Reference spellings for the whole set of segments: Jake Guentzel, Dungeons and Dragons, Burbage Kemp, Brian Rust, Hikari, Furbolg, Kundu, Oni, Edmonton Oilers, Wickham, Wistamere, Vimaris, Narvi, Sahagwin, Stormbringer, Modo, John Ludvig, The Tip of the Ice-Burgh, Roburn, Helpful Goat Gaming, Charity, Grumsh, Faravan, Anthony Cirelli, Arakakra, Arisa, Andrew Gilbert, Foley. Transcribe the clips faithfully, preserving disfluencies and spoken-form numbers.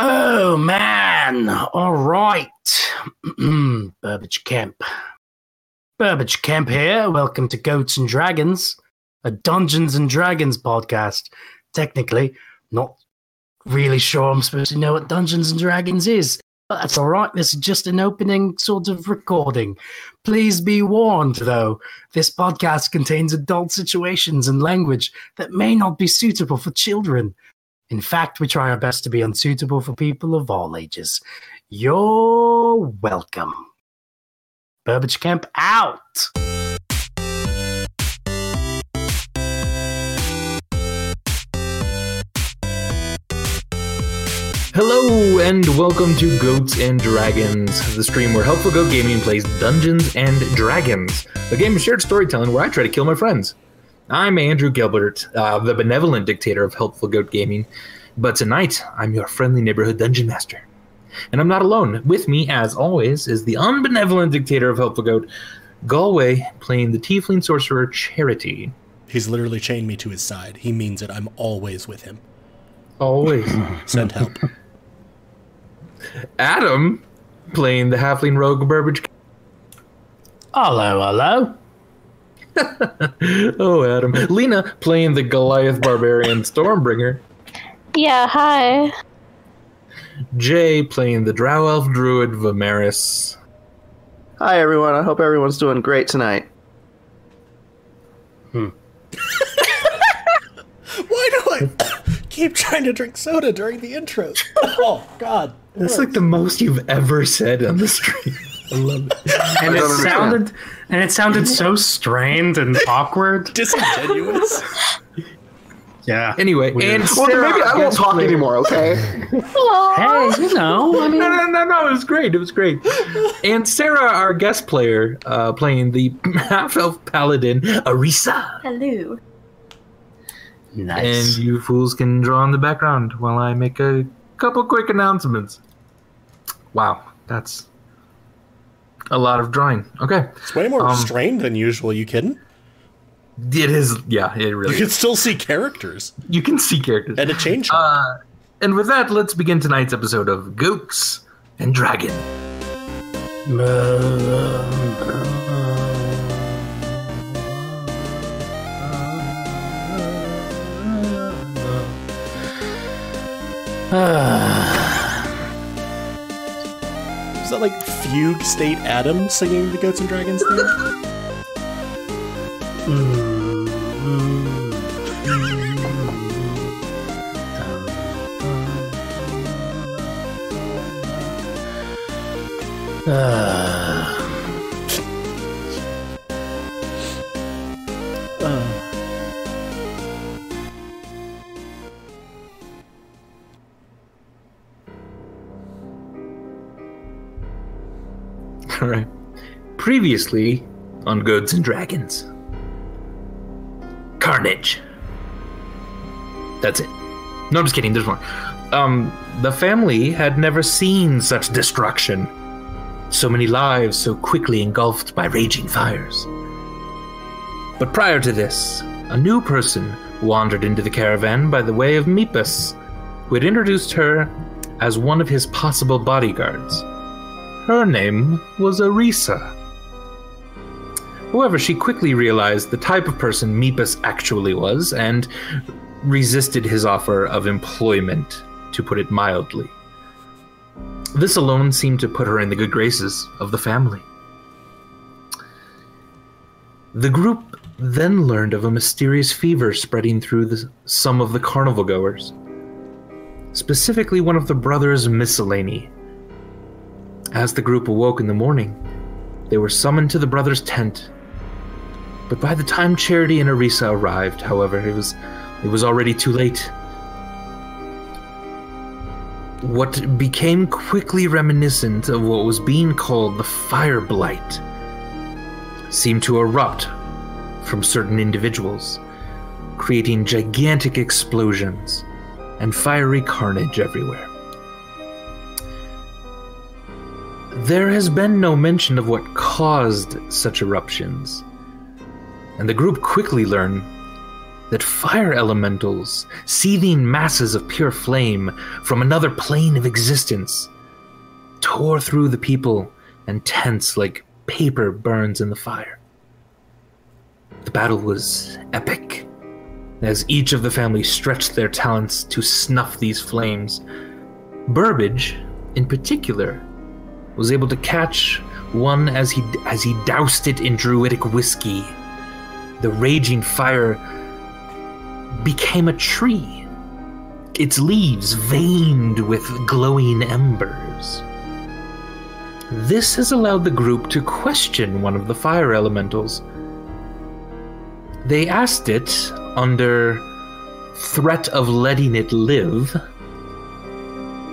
Oh, man. All right. Burbage Kemp. Burbage Kemp here. Welcome to Goats and Dragons, a Dungeons and Dragons podcast. Technically, not really sure I'm supposed to know what Dungeons and Dragons is, but that's all right. This is just an opening sort of recording. Please be warned, though, this podcast contains adult situations and language that may not be suitable for children. In fact, we try our best to be unsuitable for people of all ages. You're welcome. Burbage Kemp out! Hello, and welcome to Goats and Dragons, the stream where Helpful Goat Gaming plays Dungeons and Dragons, a game of shared storytelling where I try to kill my friends. I'm Andrew Gilbert, uh, the benevolent dictator of Helpful Goat Gaming, but tonight I'm your friendly neighborhood dungeon master. And I'm not alone. With me, as always, is the unbenevolent dictator of Helpful Goat, Galway, playing the tiefling sorcerer Charity. He's literally chained me to his side. He means it. I'm always with him. Always. Send help. Adam, playing the halfling rogue Burbage. Hello, hello. Oh, Adam. Lena, playing the Goliath Barbarian Stormbringer. Yeah, hi. Jay, playing the Drow Elf Druid Vimaris. Hi, everyone. I hope everyone's doing great tonight. Hmm. Why do I keep trying to drink soda during the intros? Oh, God. That's like the most you've ever said on the stream. I love it. And it sounded and it sounded so strained and awkward. Disingenuous. Yeah. Anyway, weird. And Sarah, well, maybe I won't talk later. Anymore, okay? Hey, you know. I mean... No, no, no, no. It was great. It was great. And Sarah, our guest player, uh, playing the half-elf paladin, Arisa. Hello. Nice. And you fools can draw in the background while I make a couple quick announcements. Wow. That's... a lot of drawing. Okay. It's way more um, strained than usual. You kidding? It is. Yeah, it really You can is. Still see characters. You can see characters. And a change. Uh, and with that, let's begin tonight's episode of Goats and Dragon. Is that like fugue state Adam singing the Goats and Dragons thing? uh. Uh. All right. Previously on Goats and Dragons. Carnage. That's it. No, I'm just kidding. There's more. Um, the family had never seen such destruction. So many lives so quickly engulfed by raging fires. But prior to this, a new person wandered into the caravan by the way of Mepus, who had introduced her as one of his possible bodyguards. Her name was Arisa. However, she quickly realized the type of person Mepus actually was and resisted his offer of employment, to put it mildly. This alone seemed to put her in the good graces of the family. The group then learned of a mysterious fever spreading through the, some of the carnival goers, specifically one of the brothers Miscellany. As the group awoke in the morning, they were summoned to the brothers' tent. But by the time Charity and Arisa arrived, however, it was it was already too late. What became quickly reminiscent of what was being called the Fire Blight seemed to erupt from certain individuals, creating gigantic explosions and fiery carnage everywhere. There has been no mention of what caused such eruptions, and the group quickly learn that fire elementals, seething masses of pure flame from another plane of existence, tore through the people and tents like paper burns in the fire. The battle was epic, as each of the family stretched their talents to snuff these flames. Burbage, in particular, was able to catch one as he as he doused it in druidic whiskey. The raging fire became a tree, its leaves veined with glowing embers. This has allowed the group to question one of the fire elementals. They asked it, under threat of letting it live,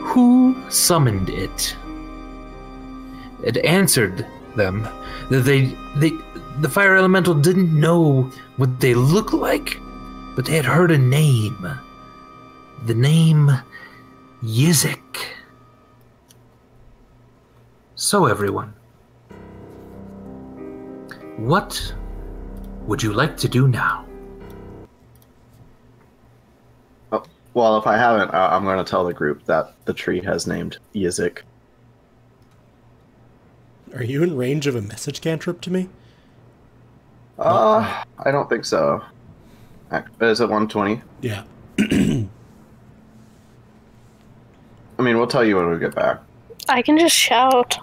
who summoned it. It answered them that they, they, the fire elemental didn't know what they looked like, but they had heard a name. The name Yizek. So everyone, what would you like to do now? Oh, well, if I haven't, uh, I'm going to tell the group that the tree has named Yizek. Are you in range of a message cantrip to me? Uh, I don't think so. Is it one twenty? Yeah. I mean, we'll tell you when we get back. I can just shout.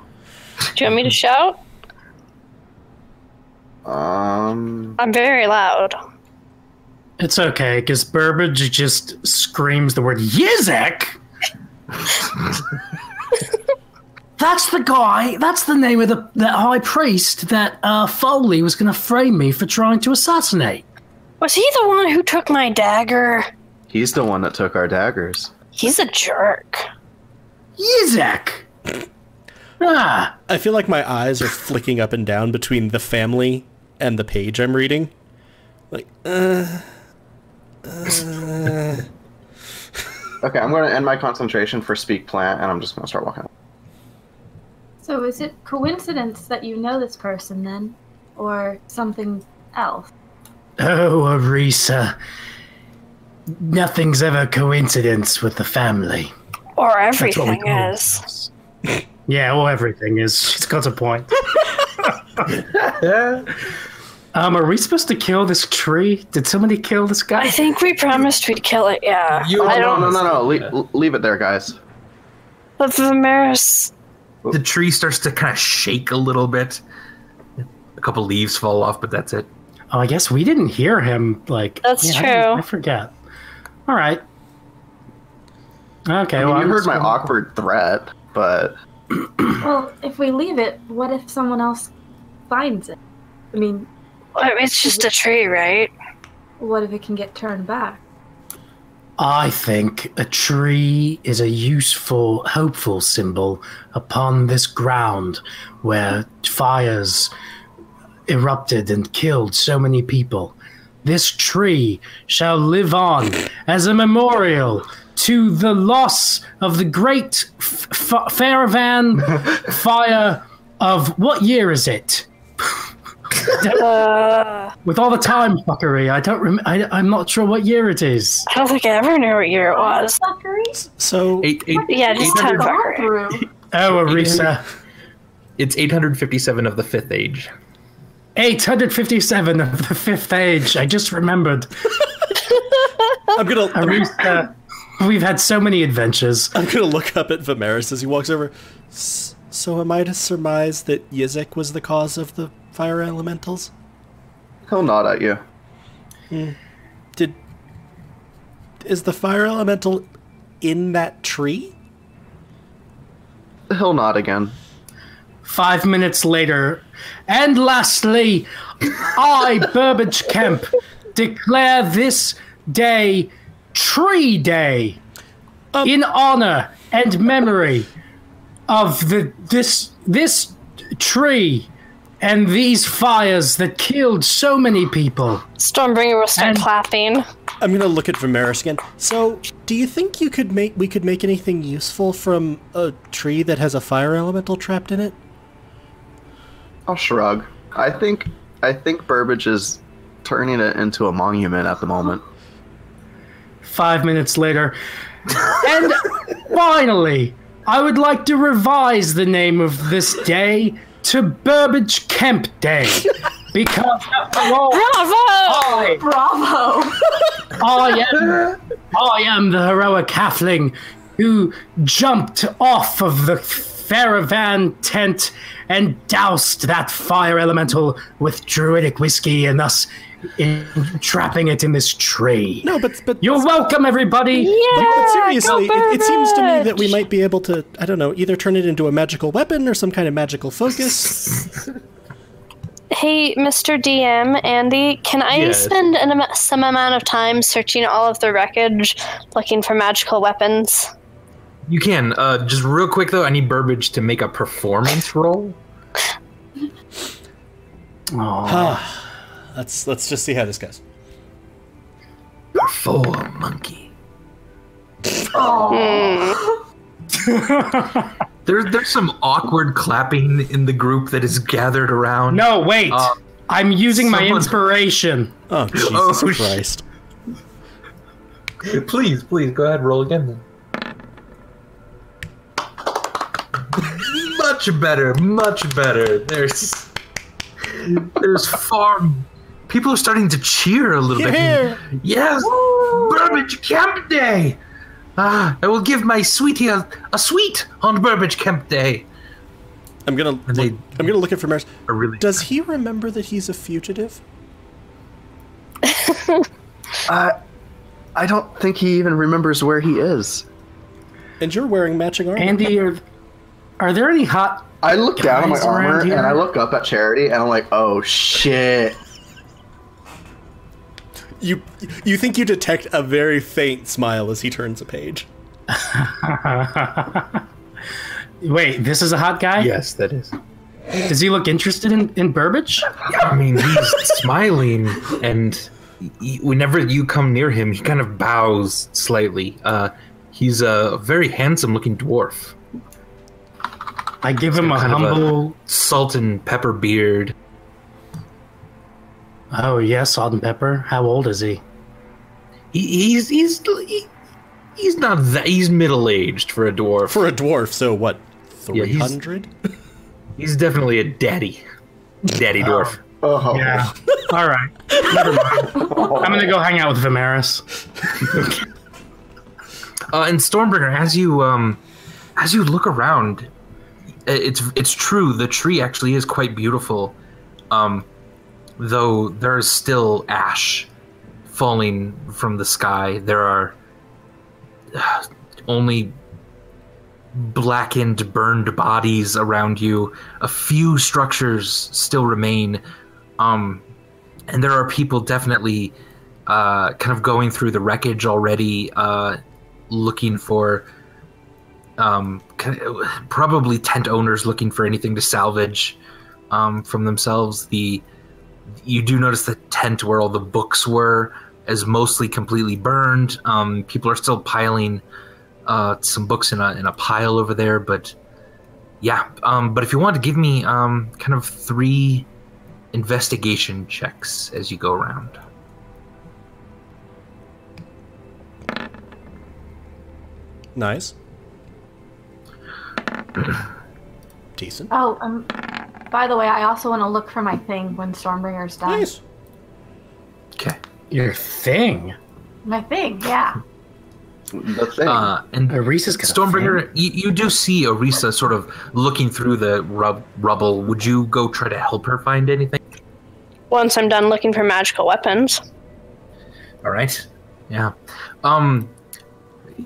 Do you want me to shout? Um. I'm very loud. It's okay, because Burbage just screams the word Yizek. That's the guy. That's the name of the that high priest that uh, Foley was going to frame me for trying to assassinate. Was he the one who took my dagger? He's the one that took our daggers. He's a jerk. Yizek. Ah. I feel like my eyes are flicking up and down between the family and the page I'm reading. Like, uh... uh. Okay, I'm going to end my concentration for Speak Plant, and I'm just going to start walking out. So is it coincidence that you know this person, then? Or something else? Oh, Arisa. Nothing's ever coincidence with the family. Or everything is. Yeah, or everything is. She's got a point. um, are we supposed to kill this tree? Did somebody kill this guy? I think we promised we'd kill it, yeah. You, oh, I don't no, no, no, no. Le- leave it there, guys. But Vimaris... The tree starts to kind of shake a little bit. A couple leaves fall off, but that's it. Oh, I guess we didn't hear him. Like That's yeah, true. I, I forget. All right. Okay. I mean, well, you I'm heard my gonna... awkward threat, but... Well, if we leave it, what if someone else finds it? I mean... Well, it's just a tree, right? What if it can get turned back? I think a tree is a useful, hopeful symbol upon this ground where fires erupted and killed so many people. This tree shall live on as a memorial to the loss of the great f- f- Faravan fire of... What year is it? Uh, With all the time fuckery, I don't. Rem- I, I'm not sure what year it is. I don't think I ever knew what year it was. Fuckery. So eight, eight, yeah, just time fuckery. Oh, Arisa, it's eight hundred fifty-seven of the fifth age. eight hundred fifty-seven of the fifth age. I just remembered. I'm gonna Arisa. We've had so many adventures. I'm gonna look up at Vimaris as he walks over. So am I to surmise that Yizek was the cause of the fire elementals? He'll nod at you. Mm. Did... Is the fire elemental in that tree? He'll nod again. Five minutes later. And lastly, I, Burbage Kemp, declare this day Tree Day um, in honor and memory of the this this tree and these fires that killed so many people. Stormbringer will start and clapping. I'm going to look at Vimaris again. So, do you think you could make we could make anything useful from a tree that has a fire elemental trapped in it? I'll shrug. I think I think Burbage's turning it into a monument at the moment. Five minutes later. And finally, I would like to revise the name of this day to Burbage Kemp Day. Because after all, Bravo! I, Bravo! I am, I am the heroic halfling who jumped off of the Faravan tent and doused that fire elemental with druidic whiskey and thus entrapping it in this tree. No, but... but You're welcome, everybody! Yeah, but seriously, it, it seems to me that we might be able to, I don't know, either turn it into a magical weapon or some kind of magical focus. Hey, Mister D M, Andy, can I yes. spend an, some amount of time searching all of the wreckage looking for magical weapons? You can. Uh, just real quick, though, I need Burbage to make a performance roll. Oh. Let's let's just see how this goes. Four monkey. Oh. Mm. There, there's some awkward clapping in the group that is gathered around. No, wait. Uh, I'm using someone... my inspiration. Oh, Jesus oh, Christ. Sh- please, please, go ahead, roll again then. Much better, much better. There's... There's far... People are starting to cheer a little yeah. bit. Yes! Woo! Burbage Kemp Day! Ah, I will give my sweetie a, a sweet on Burbage Kemp Day. I'm gonna look, they, I'm gonna look at Vermeers. Really Does he remember that he's a fugitive? uh, I don't think he even remembers where he is. And you're wearing matching armor. Andy, are, are there any hot... I look Guys down at my armor, and I look up at Charity, and I'm like, oh, shit. You you think you detect a very faint smile as he turns a page. Wait, this is a hot guy? Yes, that is. Does he look interested in, in Burbage? Yeah, I mean, he's smiling, and whenever you come near him, he kind of bows slightly. Uh, he's a very handsome-looking dwarf. I give him a humble a salt and pepper beard. Oh yes, salt and pepper. How old is he? he he's he's he, he's not that. He's middle aged for a dwarf. For a dwarf, so what? Three hundred. Yeah, he's, he's definitely a daddy, daddy dwarf. Oh, oh. Yeah. All right. Never mind. Oh. I'm gonna go hang out with Vimaris. uh, and Stormbringer, as you um, as you look around. It's it's true. The tree actually is quite beautiful, um, though there is still ash falling from the sky. There are only blackened, burned bodies around you. A few structures still remain, um, and there are people definitely uh, kind of going through the wreckage already, uh, looking for... Um, probably tent owners looking for anything to salvage um, from themselves. The you do notice the tent where all the books were is mostly completely burned. Um, people are still piling uh, some books in a in a pile over there. But yeah, um, but if you want to give me um, kind of three investigation checks as you go around. Nice. Decent. Oh, um, by the way, I also want to look for my thing when Stormbringer's done. Nice. Okay. Your thing? My thing, yeah. The thing. Uh, and Arisa's got Stormbringer, you, you do see Arisa sort of looking through the rub- rubble. Would you go try to help her find anything? Once I'm done looking for magical weapons. All right. Yeah. Um...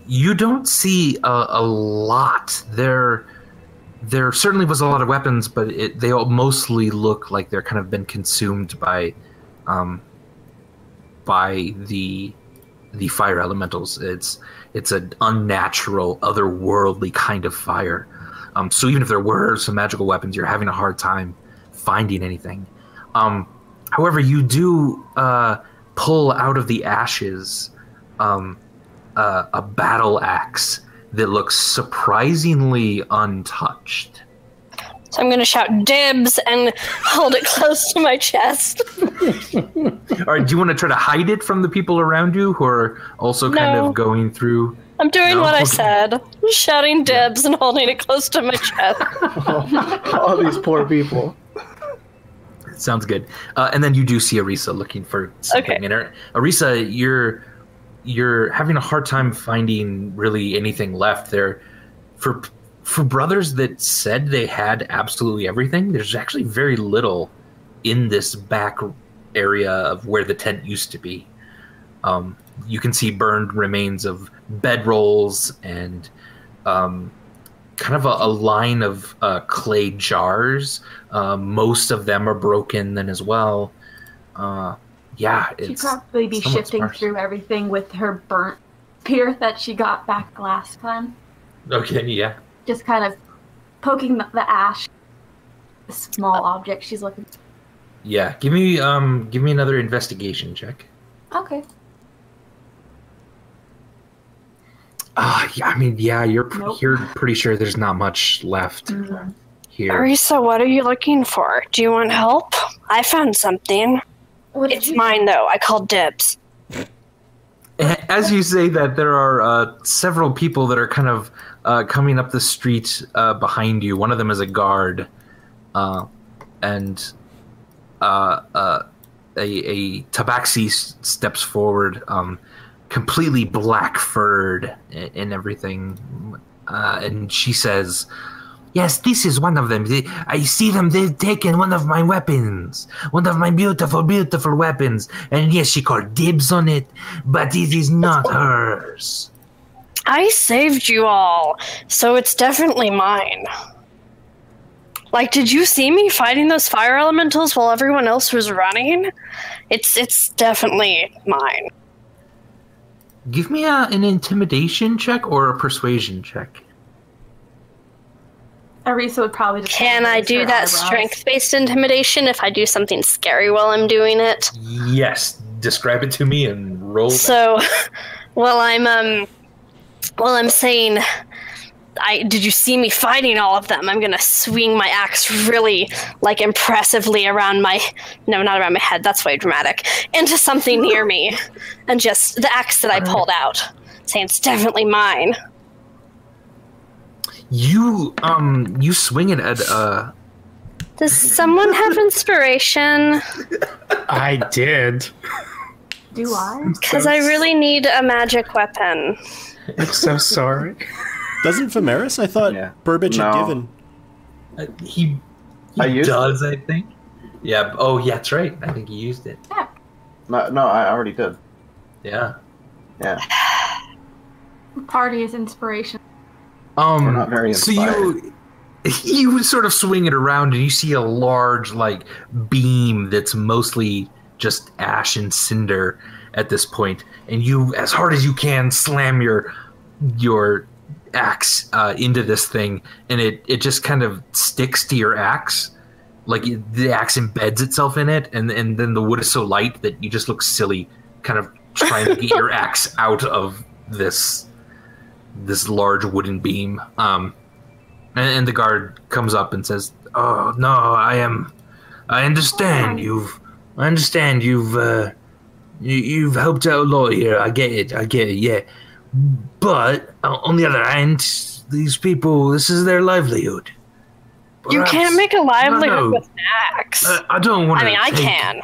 You don't see a, a lot. There there certainly was a lot of weapons, but it, they all mostly look like they're kind of been consumed by um, by the the fire elementals. It's it's an unnatural, otherworldly kind of fire. Um, so even if there were some magical weapons, you're having a hard time finding anything. Um, however, you do uh, pull out of the ashes... Um, Uh, a battle axe that looks surprisingly untouched. So I'm going to shout dibs and hold it close to my chest. All right, do you want to try to hide it from the people around you who are also no. kind of going through? I'm doing no? what I said, shouting dibs and holding it close to my chest. Oh, all these poor people. Sounds good. Uh, and then you do see Arisa looking for something. Okay. And Arisa, you're you're having a hard time finding really anything left there. For for brothers that said they had absolutely everything, there's actually very little in this back area of where the tent used to be. Um, you can see burned remains of bedrolls and um, kind of a, a line of uh, clay jars. Uh, most of them are broken then as well. Uh, yeah, it's... She'd probably be shifting sparse. through everything with her burnt spear that she got back last time. Okay, yeah. Just kind of poking the, the ash, the small object she's looking for. Yeah, give me um, give me another investigation check. Okay. Uh, yeah, I mean, yeah, you're pr- nope. you're pretty sure there's not much left mm-hmm. here. Arisa, what are you looking for? Do you want help? I found something. What it's you- mine, though. I called dibs. As you say that, there are uh, several people that are kind of uh, coming up the street uh, behind you. One of them is a guard, uh, and uh, uh, a, a tabaxi s- steps forward, um, completely black furred and, and everything. Uh, and she says, "Yes, this is one of them. They, I see them. They've taken one of my weapons. One of my beautiful, beautiful weapons. And yes, she called dibs on it, but it is not hers. I saved you all, so it's definitely mine. Like, did you see me fighting those fire elementals while everyone else was running? It's it's definitely mine." Give me a, an intimidation check or a persuasion check. Arisa would probably just... Can I do that strength-based intimidation if I do something scary while I'm doing it? Yes. Describe it to me and roll. So, while I'm um, while I'm saying, I did you see me fighting all of them? I'm gonna swing my axe really, like, impressively around my... No, not around my head. That's way dramatic. Into something near me, and just the axe that I pulled out, saying it's definitely mine. You um you swing it at uh Does someone have inspiration? I did. Do I? Because so I really need a magic weapon. I'm so sorry. Doesn't Vimaris? I thought yeah. Burbage no. had given. Uh, he he I does, it. I think. Yeah. Oh, yeah. That's right. I think he used it. Yeah. No, no, I already did. Yeah. Yeah. Party is inspiration. Um, not very so you you sort of swing it around and you see a large, like, beam that's mostly just ash and cinder at this point, and you, as hard as you can, slam your your axe uh, into this thing, and it, it just kind of sticks to your axe, like it, the axe embeds itself in it, and, and then the wood is so light that you just look silly kind of trying to get your axe out of this this large wooden beam. Um, and, and the guard comes up and says, "Oh, no, I am... I understand you've... I understand you've, uh... You, you've helped out a lot here. I get it. I get it, yeah. But, uh, on the other hand, these people, this is their livelihood. Perhaps, you can't make a livelihood no, no. with an axe. Uh, I don't want to... I mean, I can.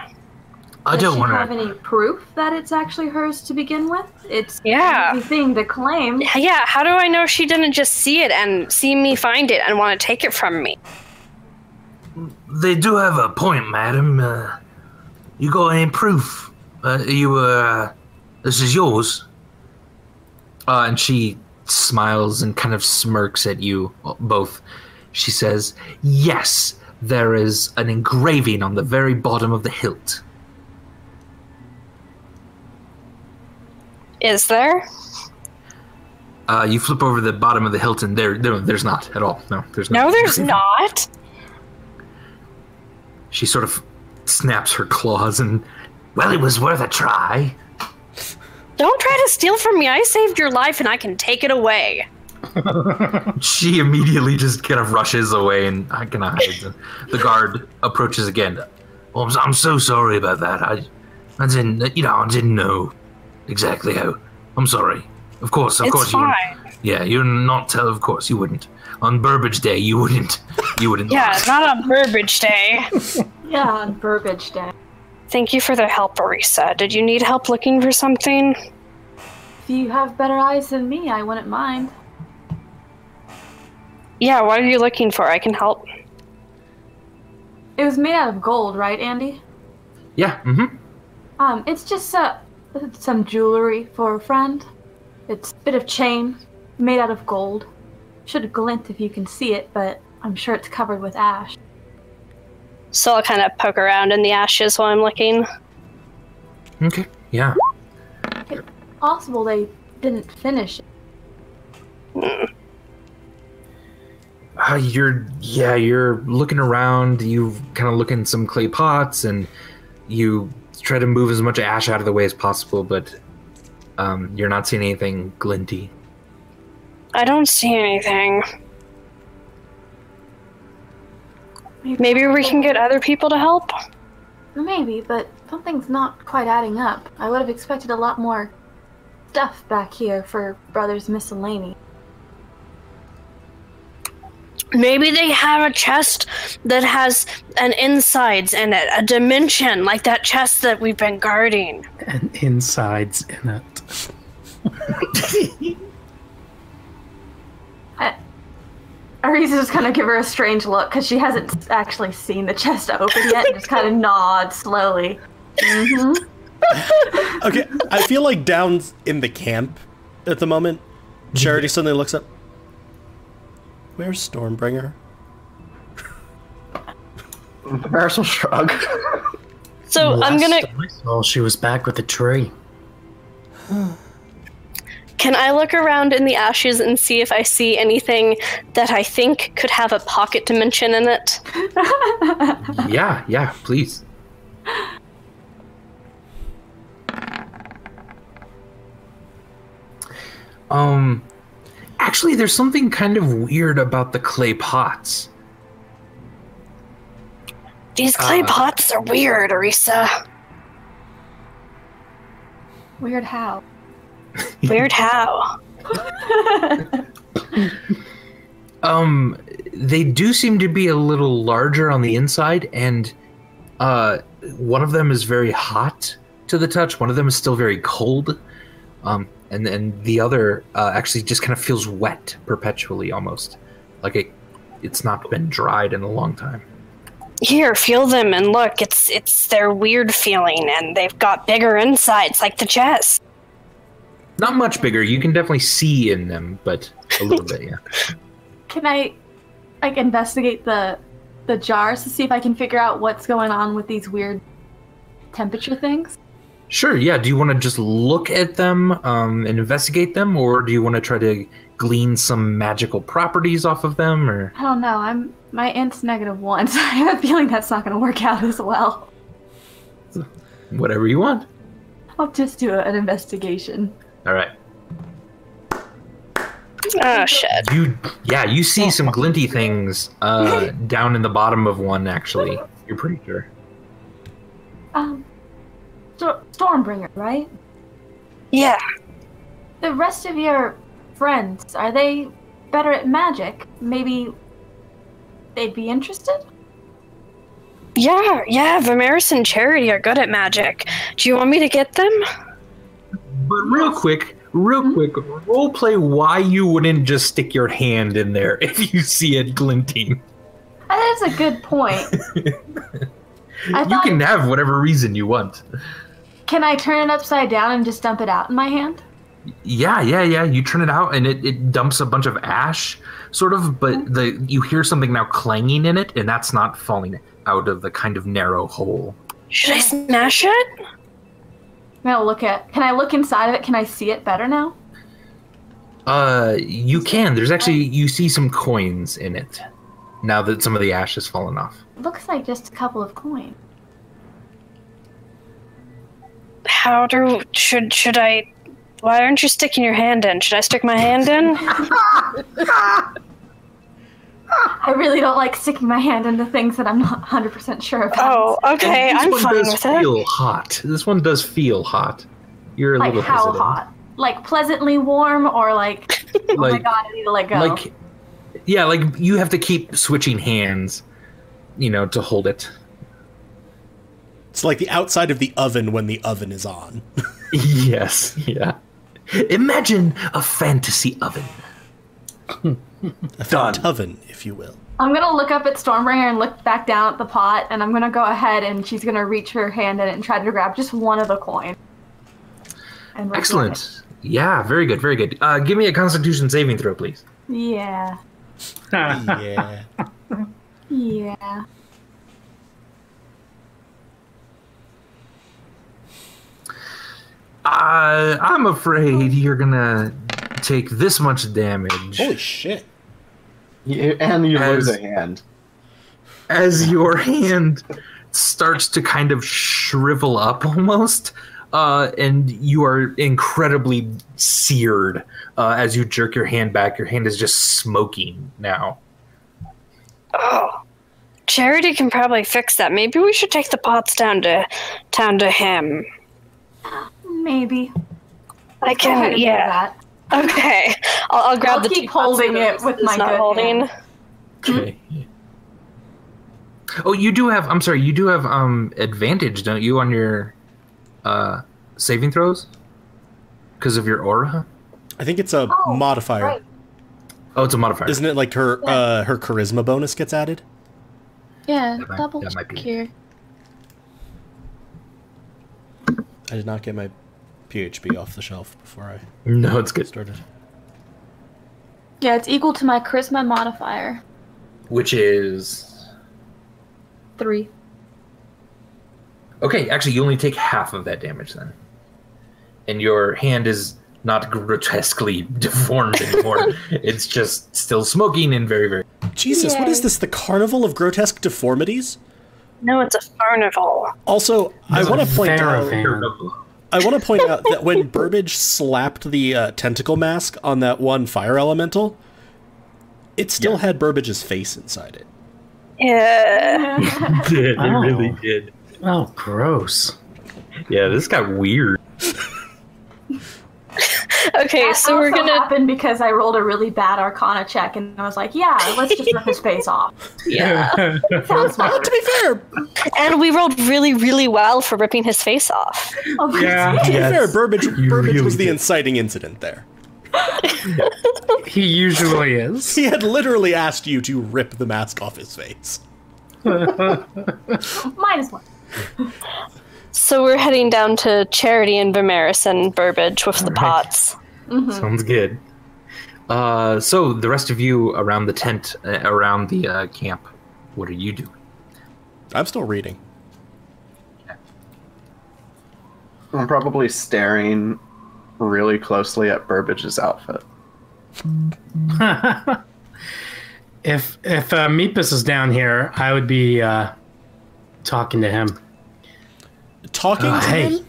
I Does don't want to... have any proof that it's actually hers to begin with? It's yeah. the thing to claim. Yeah, how do I know she didn't just see it and see me find it and want to take it from me? They do have a point, madam. Uh, you got any proof? Uh, you, uh, this is yours." Uh, and she smiles and kind of smirks at you both. She says, "Yes, there is an engraving on the very bottom of the hilt." Is there? Uh, you flip over the bottom of the hilt, and there, there, there's not at all. No, there's not. No, there's not. She sort of snaps her claws, and, "Well, it was worth a try. Don't try to steal from me. I saved your life, and I can take it away." She immediately just kind of rushes away and I can hide. The guard approaches again. Oh, I'm, I'm so sorry about that. I, I didn't, you know, I didn't know exactly how. I'm sorry. Of course, of it's course. Fine. You yeah, you're not. Tell, of course, you wouldn't. On Burbage Day, you wouldn't. You wouldn't. Yeah, not on Burbage Day. Yeah, on Burbage Day. Thank you for the help, Arisa. Did you need help looking for something? If you have better eyes than me, I wouldn't mind. Yeah, what are you looking for? I can help. It was made out of gold, right, Andy? Yeah, mm-hmm. Um, it's just uh, some jewelry for a friend. It's a bit of chain made out of gold. Should glint if you can see it, but I'm sure it's covered with ash. So I'll kind of poke around in the ashes while I'm looking. Okay, yeah. It's possible they didn't finish it. Mm. Uh, you're, yeah, you're looking around, you kind of look in some clay pots, and you try to move as much ash out of the way as possible, but um, you're not seeing anything glinty. I don't see anything. Maybe we can get other people to help? Maybe, but something's not quite adding up. I would have expected a lot more stuff back here for Brothers Miscellany. Maybe they have a chest that has an insides in it, a dimension, like that chest that we've been guarding. An insides in it. I, Arisa's kind of give her a strange look because she hasn't actually seen the chest open yet and just kind of nods slowly. Mm-hmm. Okay, I feel like down in the camp at the moment, Charity suddenly looks up. Where's Stormbringer? Embarrassed will shrug. So I'm gonna. Well, she was back with the tree. Can I look around in the ashes and see if I see anything that I think could have a pocket dimension in it? Yeah, yeah, please. Um. Actually, there's something kind of weird about the clay pots. These clay uh, pots are weird, Arisa. Weird how? Weird how? um, they do seem to be a little larger on the inside, and uh, one of them is very hot to the touch. One of them is still very cold. Um. And then the other uh, actually just kind of feels wet perpetually, almost like it it's not been dried in a long time. Here, feel them and look. It's it's their weird feeling, and they've got bigger insides, like the chest. Not much bigger. You can definitely see in them, but a little bit, yeah. Can I like investigate the the jars to see if I can figure out what's going on with these weird temperature things? Sure, yeah. Do you want to just look at them um, and investigate them, or do you want to try to glean some magical properties off of them? Or I don't know. I'm my int's negative one, so I have a feeling that's not going to work out as well. Whatever you want. I'll just do an investigation. All right. Oh shit! You yeah, you see some glinty things uh, down in the bottom of one. Actually, you're pretty sure. Um. Stormbringer, right? Yeah. The rest of your friends, are they better at magic? Maybe they'd be interested? Yeah, yeah, Vimaris and Charity are good at magic. Do you want me to get them? But real quick, real mm-hmm. quick, roleplay why you wouldn't just stick your hand in there if you see it glinting. That's a good point. I you can have whatever reason you want. Can I turn it upside down and just dump it out in my hand? Yeah, yeah, yeah. You turn it out and it, it dumps a bunch of ash, sort of, but mm-hmm. the you hear something now clanging in it, and that's not falling out of the kind of narrow hole. Should I smash it? No, look at can I look inside of it? Can I see it better now? Uh, you can. There's actually, you see some coins in it now that some of the ash has fallen off. Looks like just a couple of coins. How do should should I Why aren't you sticking your hand in? Should I stick my hand in? I really don't like sticking my hand into things that I'm not one hundred percent sure about. Oh, okay, I'm fine with it. This one does feel hot. This one does feel hot. You're a like little hesitant. Like how hot? Like pleasantly warm or like, oh like, my god, I need to let go? Like, yeah, like you have to keep switching hands, you know, to hold it. It's like the outside of the oven when the oven is on. Yes, yeah. Imagine a fantasy oven. A fant oven, if you will. I'm going to look up at Stormbringer and look back down at the pot, and I'm going to go ahead and she's going to reach her hand in it and try to grab just one of the coins. Excellent. Yeah, very good, very good. Uh, give me a Constitution saving throw, please. Yeah. Yeah. Yeah. Uh, I'm afraid you're gonna take this much damage. Holy shit. You, and you as, lose a hand. As your hand starts to kind of shrivel up almost, uh, and you are incredibly seared uh, as you jerk your hand back. Your hand is just smoking now. Oh. Charity can probably fix that. Maybe we should take the pots down to, down to him. Maybe. Let's I can, yeah. That. Okay. I'll, I'll grab I'll the keep holding it with my good holding. Hand. Okay. Mm-hmm. Oh, you do have, I'm sorry, you do have um advantage, don't you, on your uh, saving throws? Because of your aura? I think it's a oh, modifier. Right. Oh, it's a modifier. Isn't it like her yeah. uh, her charisma bonus gets added? Yeah, that double might, that might be here. I did not get my P H B off the shelf before I no, it's good. started. Yeah, it's equal to my charisma modifier. Which is... Three. Okay, actually you only take half of that damage then. And your hand is not grotesquely deformed anymore. It's just still smoking and very, very... Jesus, yay. What is this? The Carnival of Grotesque Deformities? No, it's a carnival. Also, I want to point out. I want to point out that when Burbage slapped the uh, tentacle mask on that one fire elemental, it still yeah. had Burbage's face inside it. Yeah, it did. Oh. It really did. Oh, gross. Yeah, this got weird. Okay, that so we're gonna happen because I rolled a really bad Arcana check, and I was like, "Yeah, let's just rip his face off." Yeah, sounds well, to be fair, and we rolled really, really well for ripping his face off. Oh, yeah, to be yes. fair, Burbage, Burbage was the inciting incident there. Yeah. He usually is. He had literally asked you to rip the mask off his face. Minus one. So we're heading down to Charity and Vimaris and Burbage with all the right. pots. Mm-hmm. Sounds good. Uh, so the rest of you around the tent, uh, around the uh, camp, what are you doing? I'm still reading. I'm probably staring really closely at Burbage's outfit. if if uh, Mepus is down here, I would be uh, talking to him. Talking uh, to hey. him?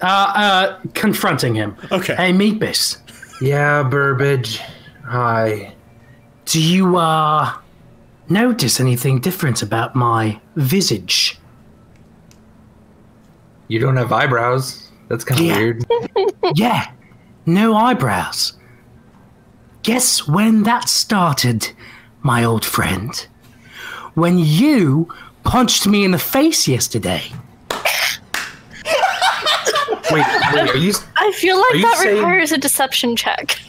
Uh, uh, confronting him. Okay. Hey, Mepus. Yeah, Burbage. Hi. Do you, uh, notice anything different about my visage? You don't have eyebrows. That's kind of yeah. weird. Yeah. No eyebrows. Guess when that started, my old friend? When you punched me in the face yesterday. Wait, wait, are you, I feel like that saying... requires a deception check.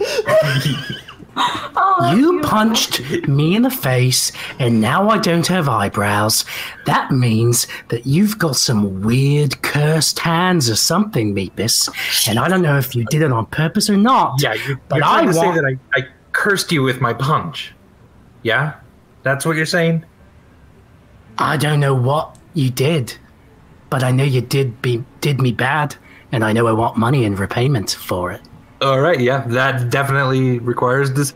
Oh, you punched me in the face, and now I don't have eyebrows. That means that you've got some weird cursed hands or something, Mepus. And I don't know if you did it on purpose or not. Yeah, you're, but you're trying I to want... say that I, I cursed you with my punch. Yeah? That's what you're saying? I don't know what you did, but I know you did be, did me bad. And I know I want money in repayment for it. All right, yeah, that definitely requires this.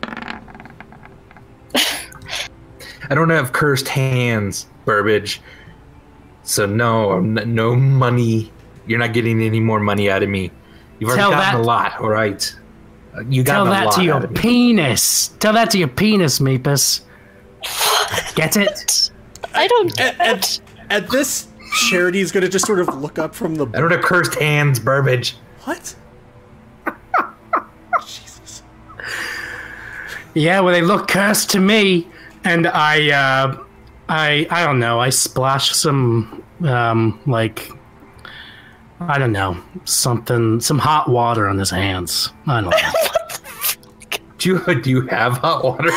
I don't have cursed hands, Burbage. So no, I'm not, no money. You're not getting any more money out of me. You've already tell gotten that, a lot, all right? You got a lot. Tell that to your penis. Tell that to your penis, Mepus. Get it? I don't get at, it. At, at this, Charity is going to just sort of look up from the... I don't have cursed hands, Burbage. What? Jesus. Yeah, well, they look cursed to me. And I, uh... I, I don't know. I splashed some, um, like... I don't know, something, some hot water on his hands. I don't know. do, you, do you have hot water?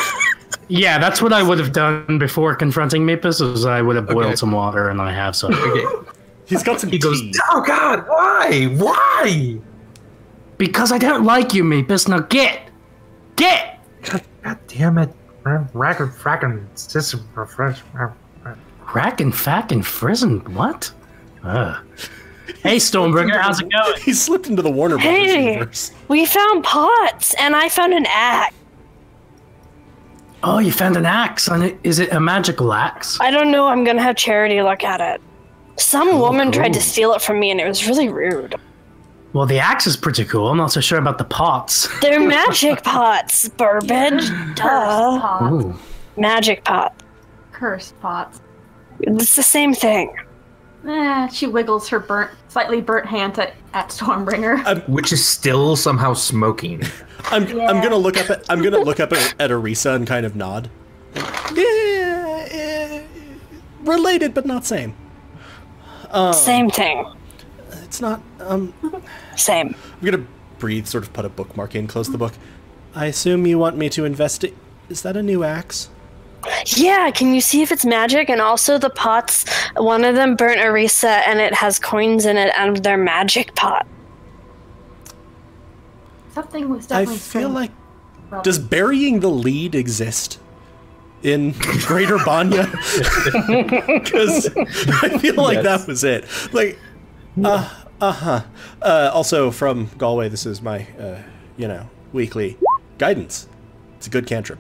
Yeah, that's what I would have done before confronting Mepus, is I would have boiled okay. some water, and I have some. Okay. He's got some He tea. goes, oh, God, why? Why? Because I don't like you, Mepus. Now get! Get! God, God damn it. Rackin' frackin' system refresh. Rackin' fackin' frizzin'? What? Ugh. Hey, Stormbringer, how's it going? He slipped into the Warner Brothers hey, universe. We found pots, and I found an axe. Oh, you found an axe on it? Is it a magical axe? I don't know. I'm gonna have Charity look at it. Some oh, woman cool. tried to steal it from me, and it was really rude. Well, the axe is pretty cool. I'm not so sure about the pots. They're magic pots, Burbage. Duh. Pots. Ooh. Magic pot. Cursed pots. It's the same thing. Eh, she wiggles her burnt, slightly burnt hand at, at Stormbringer, um, which is still somehow smoking. I'm yeah. I'm gonna look up at I'm gonna look up at, at Arisa and kind of nod. Yeah, yeah, related but not same. Um, same thing. It's not. Um, same. I'm gonna breathe. Sort of put a bookmark in. Close the book. I assume you want me to investigate. Is that a new axe? Yeah, can you see if it's magic? And also the pots, one of them burnt Arisa, and it has coins in it out of their magic pot. Something was definitely... I feel like... Well, does burying the lead exist in Greater Banya? Because I feel like yes. that was it. Like, uh, uh-huh. Uh, also, from Galway, this is my, uh, you know, weekly guidance. It's a good cantrip.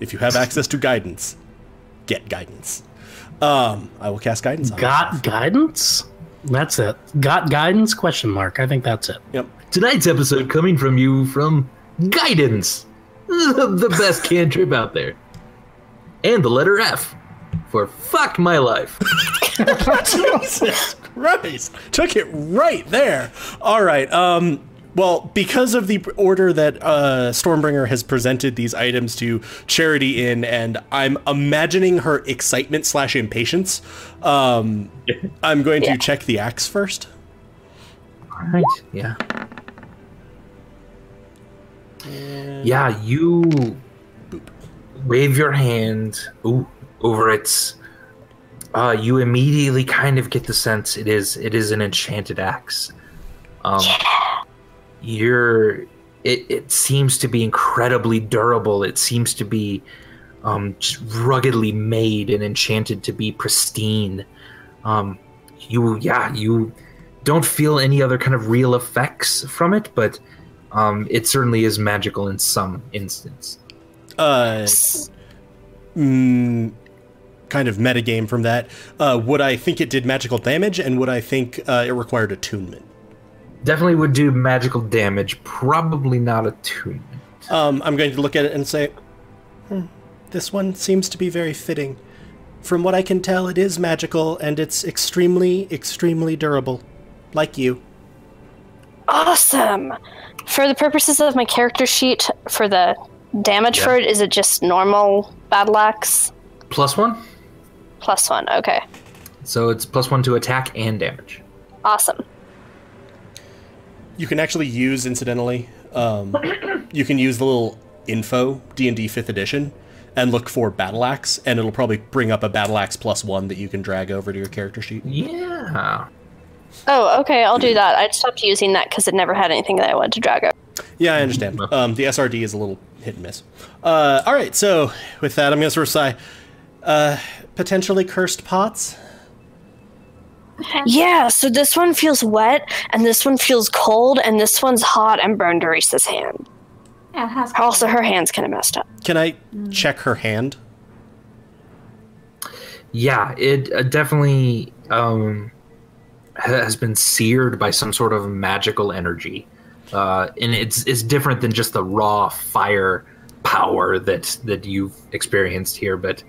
If you have access to guidance, get guidance. Um, I will cast guidance on Got myself. Guidance? That's it. Got guidance? Question mark. I think that's it. Yep. Tonight's episode coming from you from guidance. The best cantrip out there. And the letter F for fuck my life. Jesus Christ. Took it right there. All right. Um... Well, because of the order that uh, Stormbringer has presented these items to Charity in, and I'm imagining her excitement slash impatience, um, I'm going to yeah. check the axe first. All right. Yeah. And... Yeah, you Boop. wave your hand ooh, over it. Uh, you immediately kind of get the sense it is it is an enchanted axe. Um, yeah. You're, it, it seems to be incredibly durable. It seems to be um, just ruggedly made and enchanted to be pristine. Um, you, yeah, you don't feel any other kind of real effects from it, but um, it certainly is magical in some instance. Uh, mm, kind of metagame from that. Uh, would I think it did magical damage, and would I think uh, it required attunement? Definitely would do magical damage. Probably not attunement. Um, I'm going to look at it and say, hmm, this one seems to be very fitting. From what I can tell, it is magical, and it's extremely, extremely durable. Like you. Awesome! For the purposes of my character sheet, for the damage yeah. for it, is it just normal battle axe? Plus one? Plus one, okay. So it's plus one to attack and damage. Awesome. You can actually use, incidentally, um, you can use the little info, D and D fifth edition, and look for Battle Axe, and it'll probably bring up a Battle Axe plus one that you can drag over to your character sheet. Yeah. Oh, okay, I'll do that. I stopped using that because it never had anything that I wanted to drag over. Yeah, I understand. Um, the S R D is a little hit and miss. Uh, all right, so with that, I'm going to sort of sigh. Uh, potentially cursed pots? Yeah, so this one feels wet, and this one feels cold, and this one's hot and burned Arisa's hand. Yeah, it has also, her hand's kind of messed up. Can I mm. check her hand? Yeah, it uh, definitely um, has been seared by some sort of magical energy. Uh, and it's it's different than just the raw fire power that, that you've experienced here, but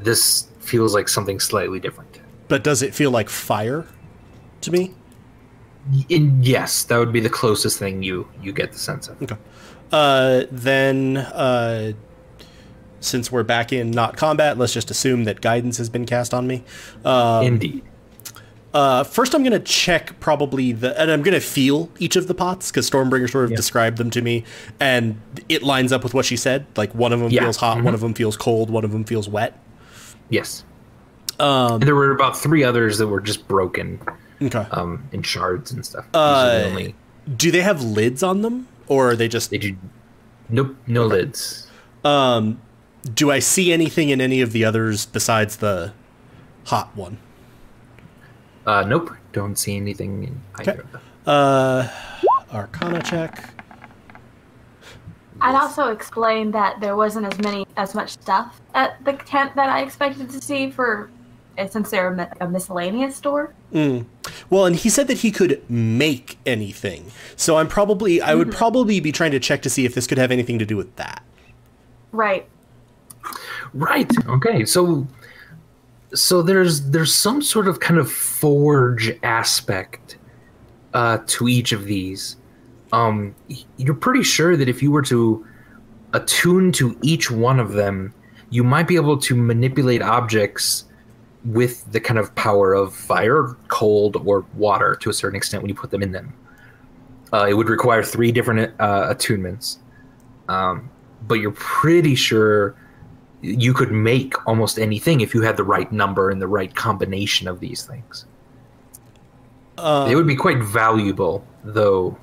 this feels like something slightly different. But does it feel like fire to me? In, yes, that would be the closest thing you, you get the sense of. Okay. Uh, then, uh, since we're back in not combat, let's just assume that guidance has been cast on me. Um, Indeed. Uh, first, I'm going to check probably the, and I'm going to feel each of the pots because Stormbringer sort of yeah. described them to me, and it lines up with what she said. Like one of them yeah. feels hot, mm-hmm. one of them feels cold, one of them feels wet. Yes. Um, and there were about three others that were just broken. Okay. Um, in shards and stuff. Uh, the only... Do they have lids on them, or are they just? They do... Nope, no okay. lids. Um, do I see anything in any of the others besides the hot one? Uh, nope, don't see anything in either of them. Uh, Arcana check. I'd also explain that there wasn't as many as much stuff at the tent that I expected to see for. Since they're a miscellaneous store. Mm. Well, and he said that he could make anything. So I'm probably, I mm-hmm. would probably be trying to check to see if this could have anything to do with that. Right. Right. Okay. So, so there's, there's some sort of kind of forge aspect uh, to each of these. Um, you're pretty sure that if you were to attune to each one of them, you might be able to manipulate objects with the kind of power of fire, cold, or water to a certain extent when you put them in them. Uh, it would require three different uh, attunements. Um, but you're pretty sure you could make almost anything if you had the right number and the right combination of these things. Um, it would be quite valuable, though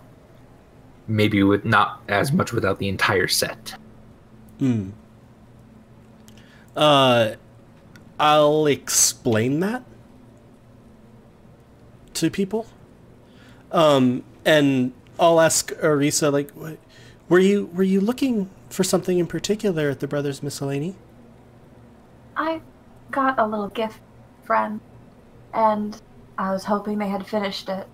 maybe with not as much without the entire set. Hmm. Uh... I'll explain that to people. Um, and I'll ask Arisa, like, what, were you were you looking for something in particular at the Brothers Miscellany? I got a little gift, friend, and I was hoping they had finished it.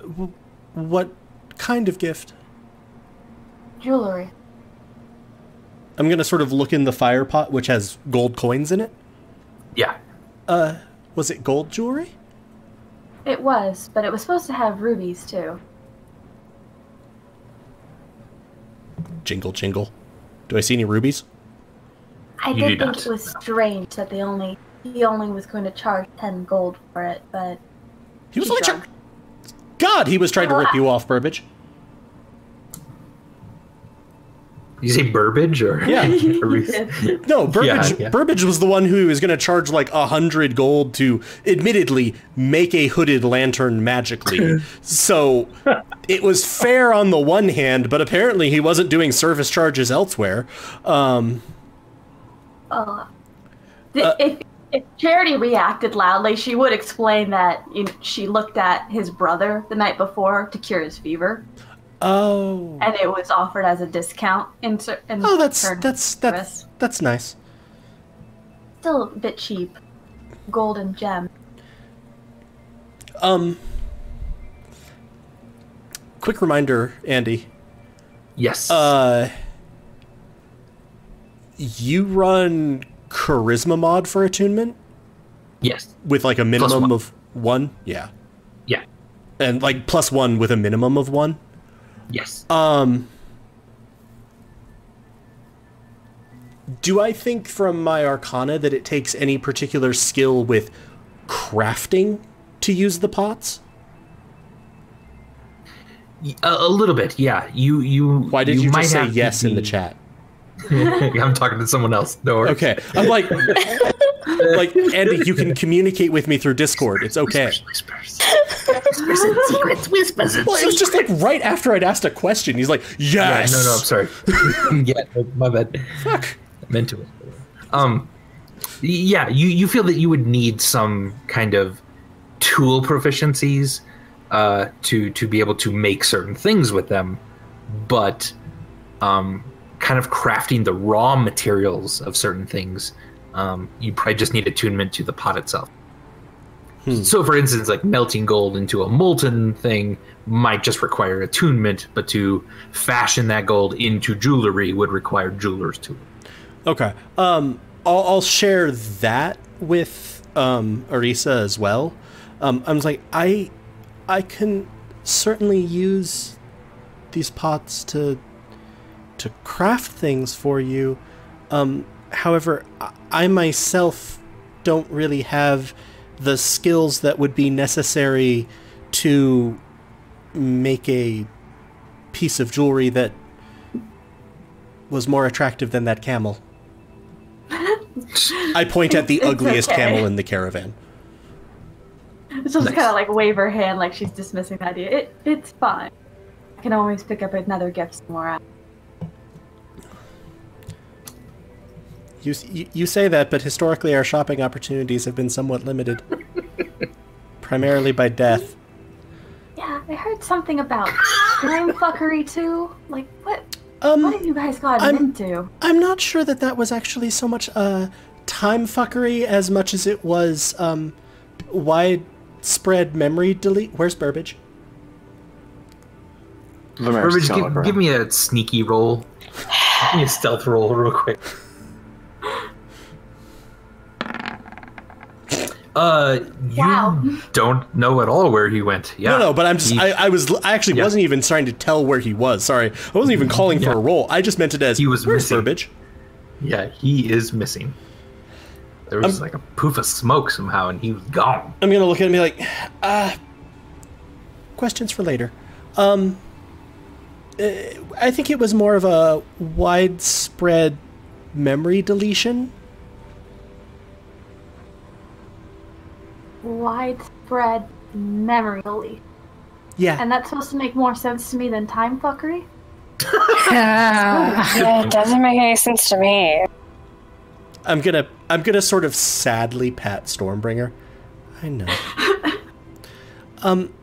W- what kind of gift? Jewelry. I'm going to sort of look in the fire pot, which has gold coins in it. Yeah. Uh, was it gold jewelry? It was, but it was supposed to have rubies, too. Jingle, jingle. Do I see any rubies? I did think it was strange that the only he only was going to charge ten gold for it, but... He was only charged... God, he was trying to rip you off, Burbage. You say Burbage or yeah? No, Burbage. Yeah, yeah. Burbage was the one who was going to charge like a hundred gold to, admittedly, make a hooded lantern magically. So it was fair on the one hand, but apparently he wasn't doing service charges elsewhere. Um, uh, th- uh, if if Charity reacted loudly, she would explain that you know, she looked at his brother the night before to cure his fever. Oh. And it was offered as a discount in ter- in Oh, that's that's that's that's nice. Still a bit cheap. Gold and gem. Um Quick reminder, Andy. Yes. Uh you run charisma mod for attunement? Yes. With like a minimum one. Of one? Yeah. Yeah. And like plus one with a minimum of one? Yes. Um, do I think from my arcana that it takes any particular skill with crafting to use the pots? A, a little bit, yeah. You, you. Why did you, you just say yes in the chat? I'm talking to someone else. No worries. Okay. I'm like, like Andy, you can communicate with me through Discord. It's okay. Whispers, whispers, whispers. Whispers and secrets, whispers and well, secrets. It was just like right after I'd asked a question. He's like, yes. Yeah, no, no, I'm sorry. Yeah, my bad. Fuck. I'm into it. Um, yeah, you, you feel that you would need some kind of tool proficiencies uh, to, to be able to make certain things with them, but um, kind of crafting the raw materials of certain things, um, you probably just need attunement to the pot itself. Hmm. So, for instance, like melting gold into a molten thing might just require attunement, but to fashion that gold into jewelry would require jewelers too. Okay. Um, I'll, I'll share that with um, Arisa as well. Um, I was like, I, I can certainly use these pots to, to craft things for you. Um, however, I, I myself don't really have the skills that would be necessary to make a piece of jewelry that was more attractive than that camel. I point at the ugliest okay. camel in the caravan. She'll just nice. kind of like wave her hand like she's dismissing the idea. It, it's fine. I can always pick up another gift somewhere else. You, you say that, but historically our shopping opportunities have been somewhat limited. Primarily by death. Yeah, I heard something about crime fuckery too. Like, what um, What have you guys gotten I'm, into? I'm not sure that that was actually so much uh, time fuckery as much as it was um, widespread memory delete. Where's Burbage? Burbage, give, give me a sneaky roll. Give me a stealth roll real quick. Uh, you wow. don't know at all where he went. Yeah. No, no, but I'm just, he, I, I was, I actually yeah. wasn't even trying to tell where he was. Sorry. I wasn't even calling yeah. for a roll. I just meant it as, he was missing. Burbage? Yeah, he is missing. There was I'm, like a poof of smoke somehow, and he was gone. I'm going to look at him and be like, uh, questions for later. Um, I think it was more of a widespread memory deletion. Widespread memory deletion. Yeah. And that's supposed to make more sense to me than time fuckery? yeah. yeah, it doesn't make any sense to me. I'm gonna I'm gonna sort of sadly pat Stormbringer. I know. um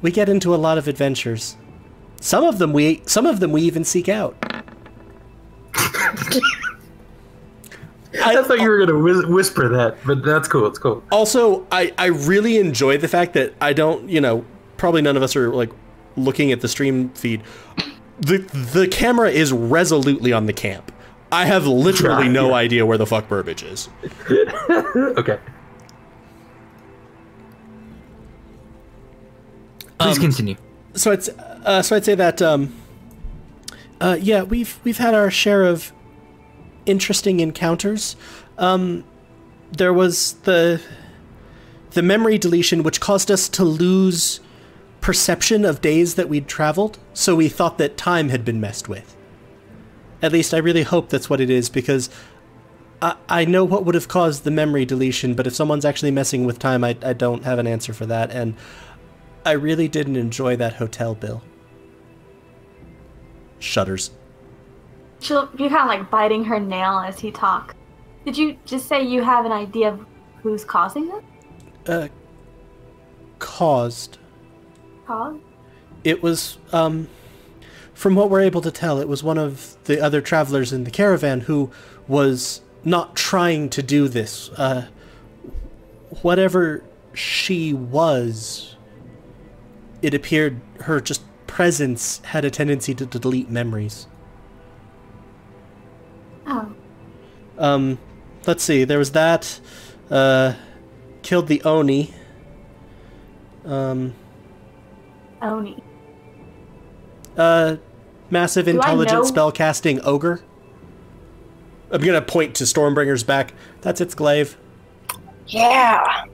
We get into a lot of adventures. Some of them we some of them we even seek out. I, I thought you were going to whis- whisper that, but that's cool. It's cool. Also, I, I really enjoy the fact that I don't, you know, probably none of us are like looking at the stream feed. The the camera is resolutely on the camp. I have literally yeah, no yeah. idea where the fuck Burbage is. Okay. Please um, continue. So it's uh, so I'd say that um, uh, yeah, we've we've had our share of interesting encounters. Um, there was the the memory deletion, which caused us to lose perception of days that we'd traveled, so we thought that time had been messed with. At least I really hope that's what it is, because I, I know what would have caused the memory deletion, but if someone's actually messing with time, I, I don't have an answer for that, and I really didn't enjoy that hotel bill. Shudders. She'll be kind of like biting her nail as he talks. Did you just say you have an idea of who's causing this? Uh, caused. Caused? It was, um, from what we're able to tell, it was one of the other travelers in the caravan who was not trying to do this. Uh, whatever she was, it appeared her just presence had a tendency to delete memories. Oh. Um, let's see. There was that. Uh, killed the Oni. Um. Oni. Uh, massive intelligent spell casting ogre. I'm gonna point to Stormbringer's back. That's its glaive. Yeah.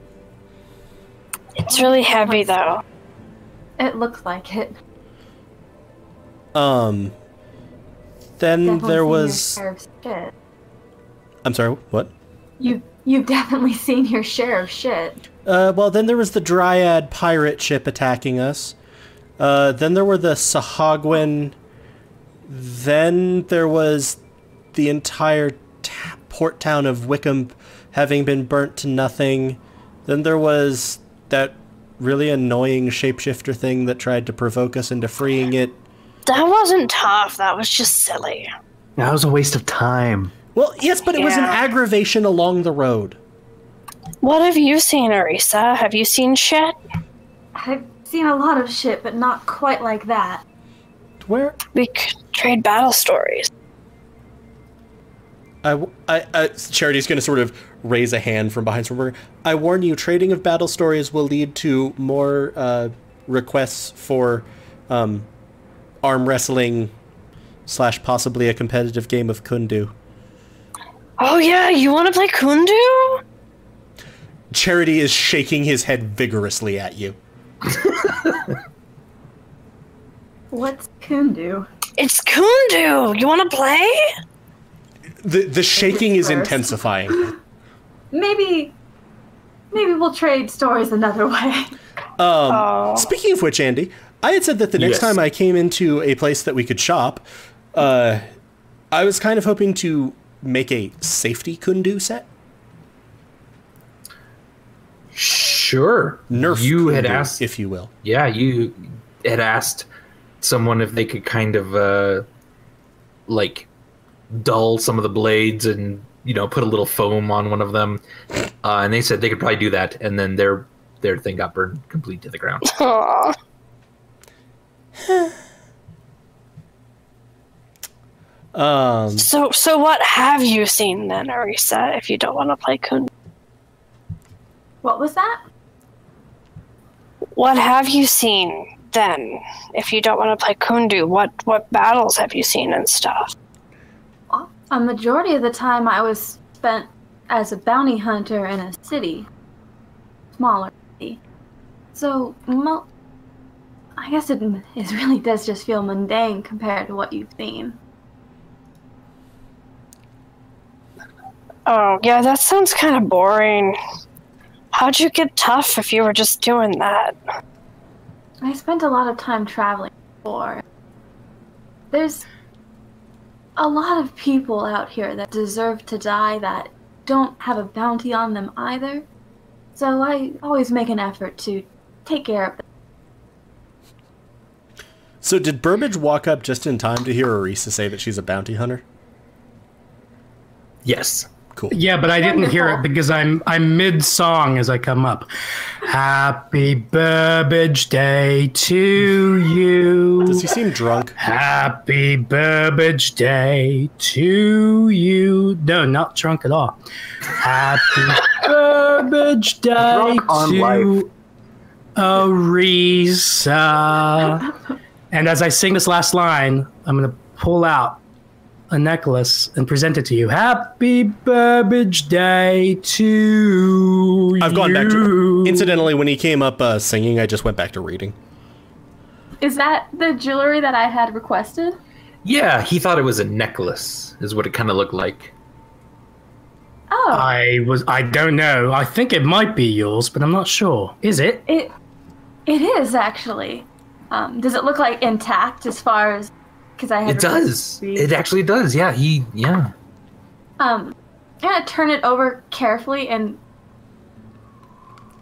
It's really heavy, though. It looks like it. Um. Then definitely there was. I'm sorry, what? You you've definitely seen your share of shit. Uh, well, then there was the Dryad pirate ship attacking us. Uh, then there were the Sahagwin. Then there was the entire ta- port town of Wickham having been burnt to nothing. Then there was that really annoying shapeshifter thing that tried to provoke us into freeing it. That wasn't tough. That was just silly. That was a waste of time. Well, yes, but it yeah. was an aggravation along the road. What have you seen, Arisa? Have you seen shit? I've seen a lot of shit, but not quite like that. Where? We could trade battle stories. I, I, I, Charity's going to sort of raise a hand from behind Stormbringer. I warn you, trading of battle stories will lead to more uh, requests for um, arm wrestling slash possibly a competitive game of Kundu. Oh yeah, you want to play Kundu? Charity is shaking his head vigorously at you. What's Kundu? It's Kundu! You want to play? The the shaking is intensifying. Maybe, maybe we'll trade stories another way. Um, oh. Speaking of which, Andy, I had said that the next yes. time I came into a place that we could shop, uh, I was kind of hoping to make a safety Kundu set. Sure. Nerf you Kundu, had asked, if you will. Yeah, you had asked someone if they could kind of, uh, like... dull some of the blades and, you know, put a little foam on one of them. Uh, and they said they could probably do that. And then their their thing got burned complete to the ground. Aww. um, so so what have you seen then, Arisa, if you don't want to play Kun? What was that? What have you seen then, if you don't want to play Kundu? What, what battles have you seen and stuff? A majority of the time I was spent as a bounty hunter in a city. Smaller city. So, mo- I guess it, it really does just feel mundane compared to what you've seen. Oh, yeah, that sounds kind of boring. How'd you get tough if you were just doing that? I spent a lot of time traveling before. There's... a lot of people out here that deserve to die that don't have a bounty on them either. So I always make an effort to take care of them. So did Burbage walk up just in time to hear Arisa say that she's a bounty hunter? Yes. Cool. Yeah, but I didn't Wonderful. hear it because I'm I'm mid-song as I come up. Happy Burbage Day to you. Does he seem drunk? Happy Burbage Day to you. No, not drunk at all. Happy Burbage Day drunk on to Arisa. And as I sing this last line, I'm going to pull out a necklace and present it to you. Happy Burbage Day to you. I've gone back to... Incidentally, when he came up uh, singing, I just went back to reading. Is that the jewelry that I had requested? Yeah, he thought it was a necklace, is what it kind of looked like. Oh. I was... I don't know. I think it might be yours, but I'm not sure. Is it? It, it is, actually. Um, does it look, like, intact as far as... I had it does. It actually does. Yeah. He. Yeah. Um, I'm gonna turn it over carefully, and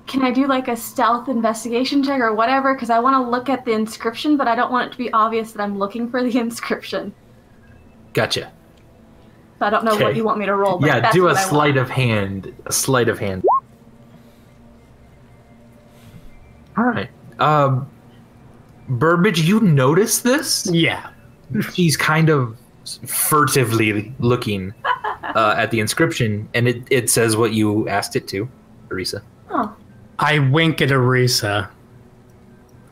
can I do like a stealth investigation check or whatever? Because I want to look at the inscription, but I don't want it to be obvious that I'm looking for the inscription. Gotcha. So I don't know okay. what you want me to roll. But yeah. That's do a sleight of hand. A sleight of hand. All right. Um, Burbage, you notice this? Yeah. She's kind of furtively looking uh, at the inscription, and it, it says what you asked it to, Arisa. Oh. I wink at Arisa.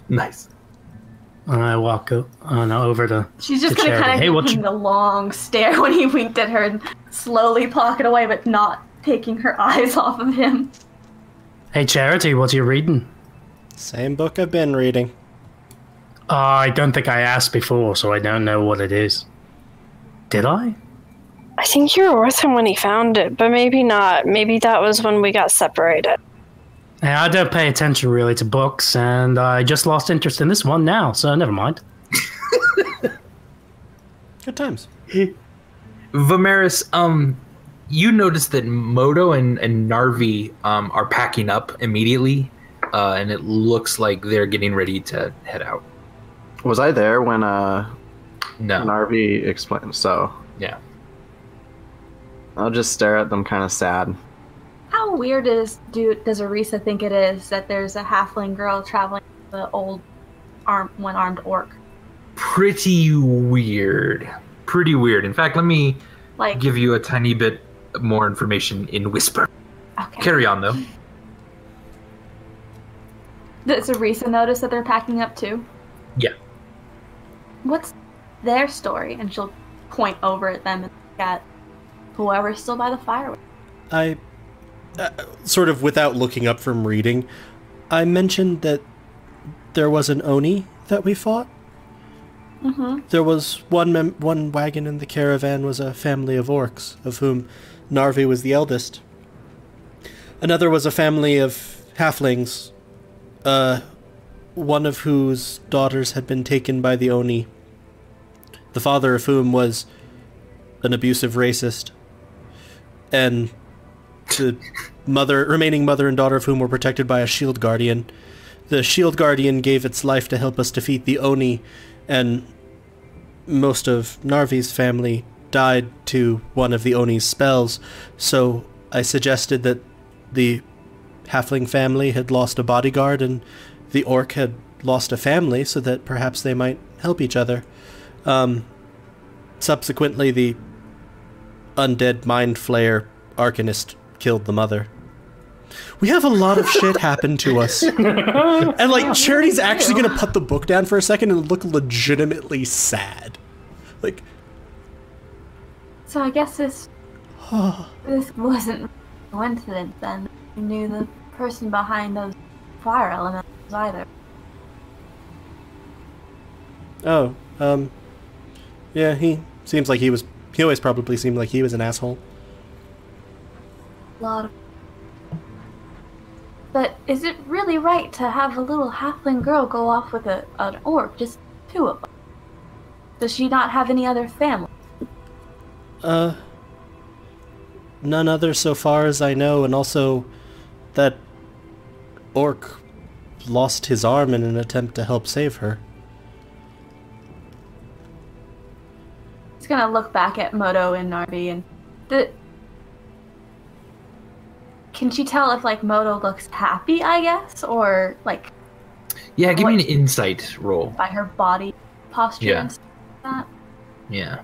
Nice. And I walk o- on over to She's just going to kind of hey, give him you- the long stare when he winked at her and slowly pocket away, but not taking her eyes off of him. Hey, Charity, what are you reading? Same book I've been reading. Uh, I don't think I asked before, so I don't know what it is. Did I? I think you were with him when he found it, but maybe not. Maybe that was when we got separated. Yeah, I don't pay attention really to books, and I just lost interest in this one now, so never mind. Good times. Vimaris, um, you noticed that Modo and, and Narvi um, are packing up immediately, uh, and it looks like they're getting ready to head out. Was I there when uh, no. Narvi explained? So yeah, I'll just stare at them, kind of sad. How How weird is, do, does Arisa think it is that there's a halfling girl traveling with the old arm, one-armed orc? Pretty weird. Pretty weird. In fact, let me like, give you a tiny bit more information in whisper. Okay. Carry on, though. Does Arisa notice that they're packing up, too? Yeah. What's their story? And she'll point over at them and look at whoever's still by the fire. I, uh, sort of without looking up from reading, I mentioned that there was an Oni that we fought. Mm-hmm. There was one mem- one wagon in the caravan was a family of orcs, of whom Narvi was the eldest. Another was a family of halflings, uh, one of whose daughters had been taken by the Oni, the father of whom was an abusive racist, and the mother, remaining mother and daughter of whom were protected by a shield guardian. The shield guardian gave its life to help us defeat the Oni, and most of Narvi's family died to one of the Oni's spells, so I suggested that the halfling family had lost a bodyguard and the orc had lost a family, so that perhaps they might help each other. Um, subsequently, the undead mind flayer arcanist killed the mother. We have a lot of shit happen to us. And like Charity's actually gonna put the book down for a second and look legitimately sad. Like, so I guess this this wasn't a coincidence then. We knew the person behind those fire elementals either. Oh, um yeah, he seems like he was he always probably seemed like he was an asshole. A lot of But is it really right to have a little halfling girl go off with a, an orc? Just two of them. Does she not have any other family? Uh, none other so far as I know, and also that orc lost his arm in an attempt to help save her. He's gonna look back at Modo and Narvi and... the. Can she tell if, like, Modo looks happy, I guess? Or, like... Yeah, give me an insight roll. By her body posture yeah. and stuff like that? Yeah.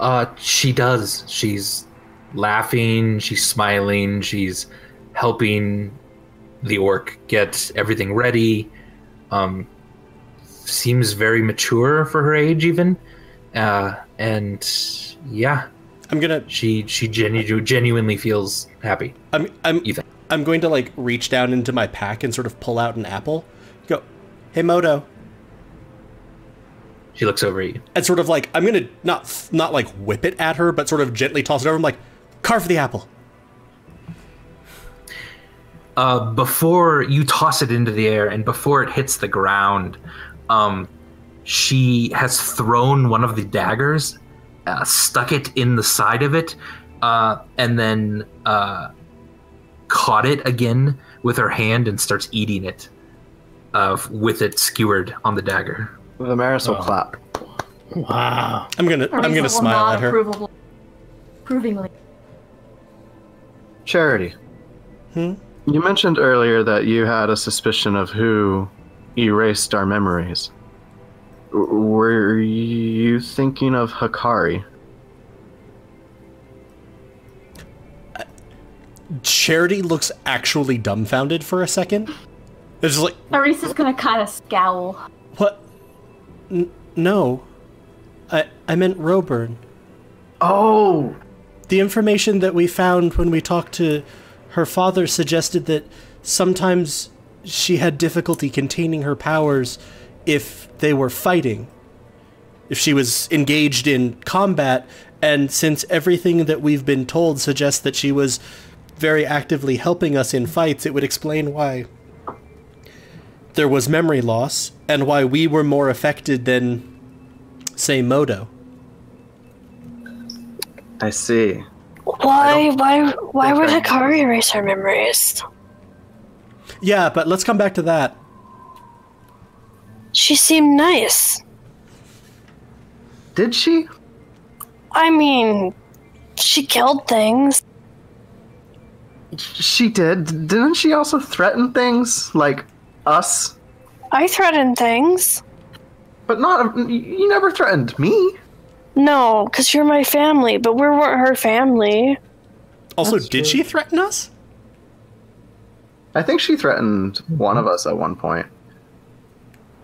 Uh, she does. She's laughing, she's smiling, she's helping the orc get everything ready. Um, seems very mature for her age, even. Uh... And yeah, I'm gonna. She she genu- genuinely feels happy. I'm I'm Ethan. I'm going to like reach down into my pack and sort of pull out an apple. Go, hey Modo. She looks over at you. And sort of like I'm gonna not not like whip it at her, but sort of gently toss it over. I'm like, carve the apple. Uh, before you toss it into the air and before it hits the ground, um. she has thrown one of the daggers, uh, stuck it in the side of it, uh, and then uh, caught it again with her hand and starts eating it uh, with it skewered on the dagger. Vimaris will oh. clap. Wow. I'm going to I'm gonna smile at her. Provable, provingly. Charity. Hmm? You mentioned earlier that you had a suspicion of who erased our memories. Were you thinking of Hikari? Charity looks actually dumbfounded for a second. It's just like Arisa's gonna kind of scowl. What? N- no, I I meant Roburn. Oh, the information that we found when we talked to her father suggested that sometimes she had difficulty containing her powers. If they were fighting, if she was engaged in combat, and since everything that we've been told suggests that she was very actively helping us in fights, it would explain why there was memory loss and why we were more affected than, say, Modo. I see. Why, why, why would Hikari erase her memories? Yeah, but let's come back to that. She seemed nice. Did she? I mean, she killed things. She did. Didn't she also threaten things? Like, us? I threatened things. But not... You never threatened me. No, because you're my family, but we weren't her family. Also, That's did true. she threaten us? I think she threatened one of us at one point.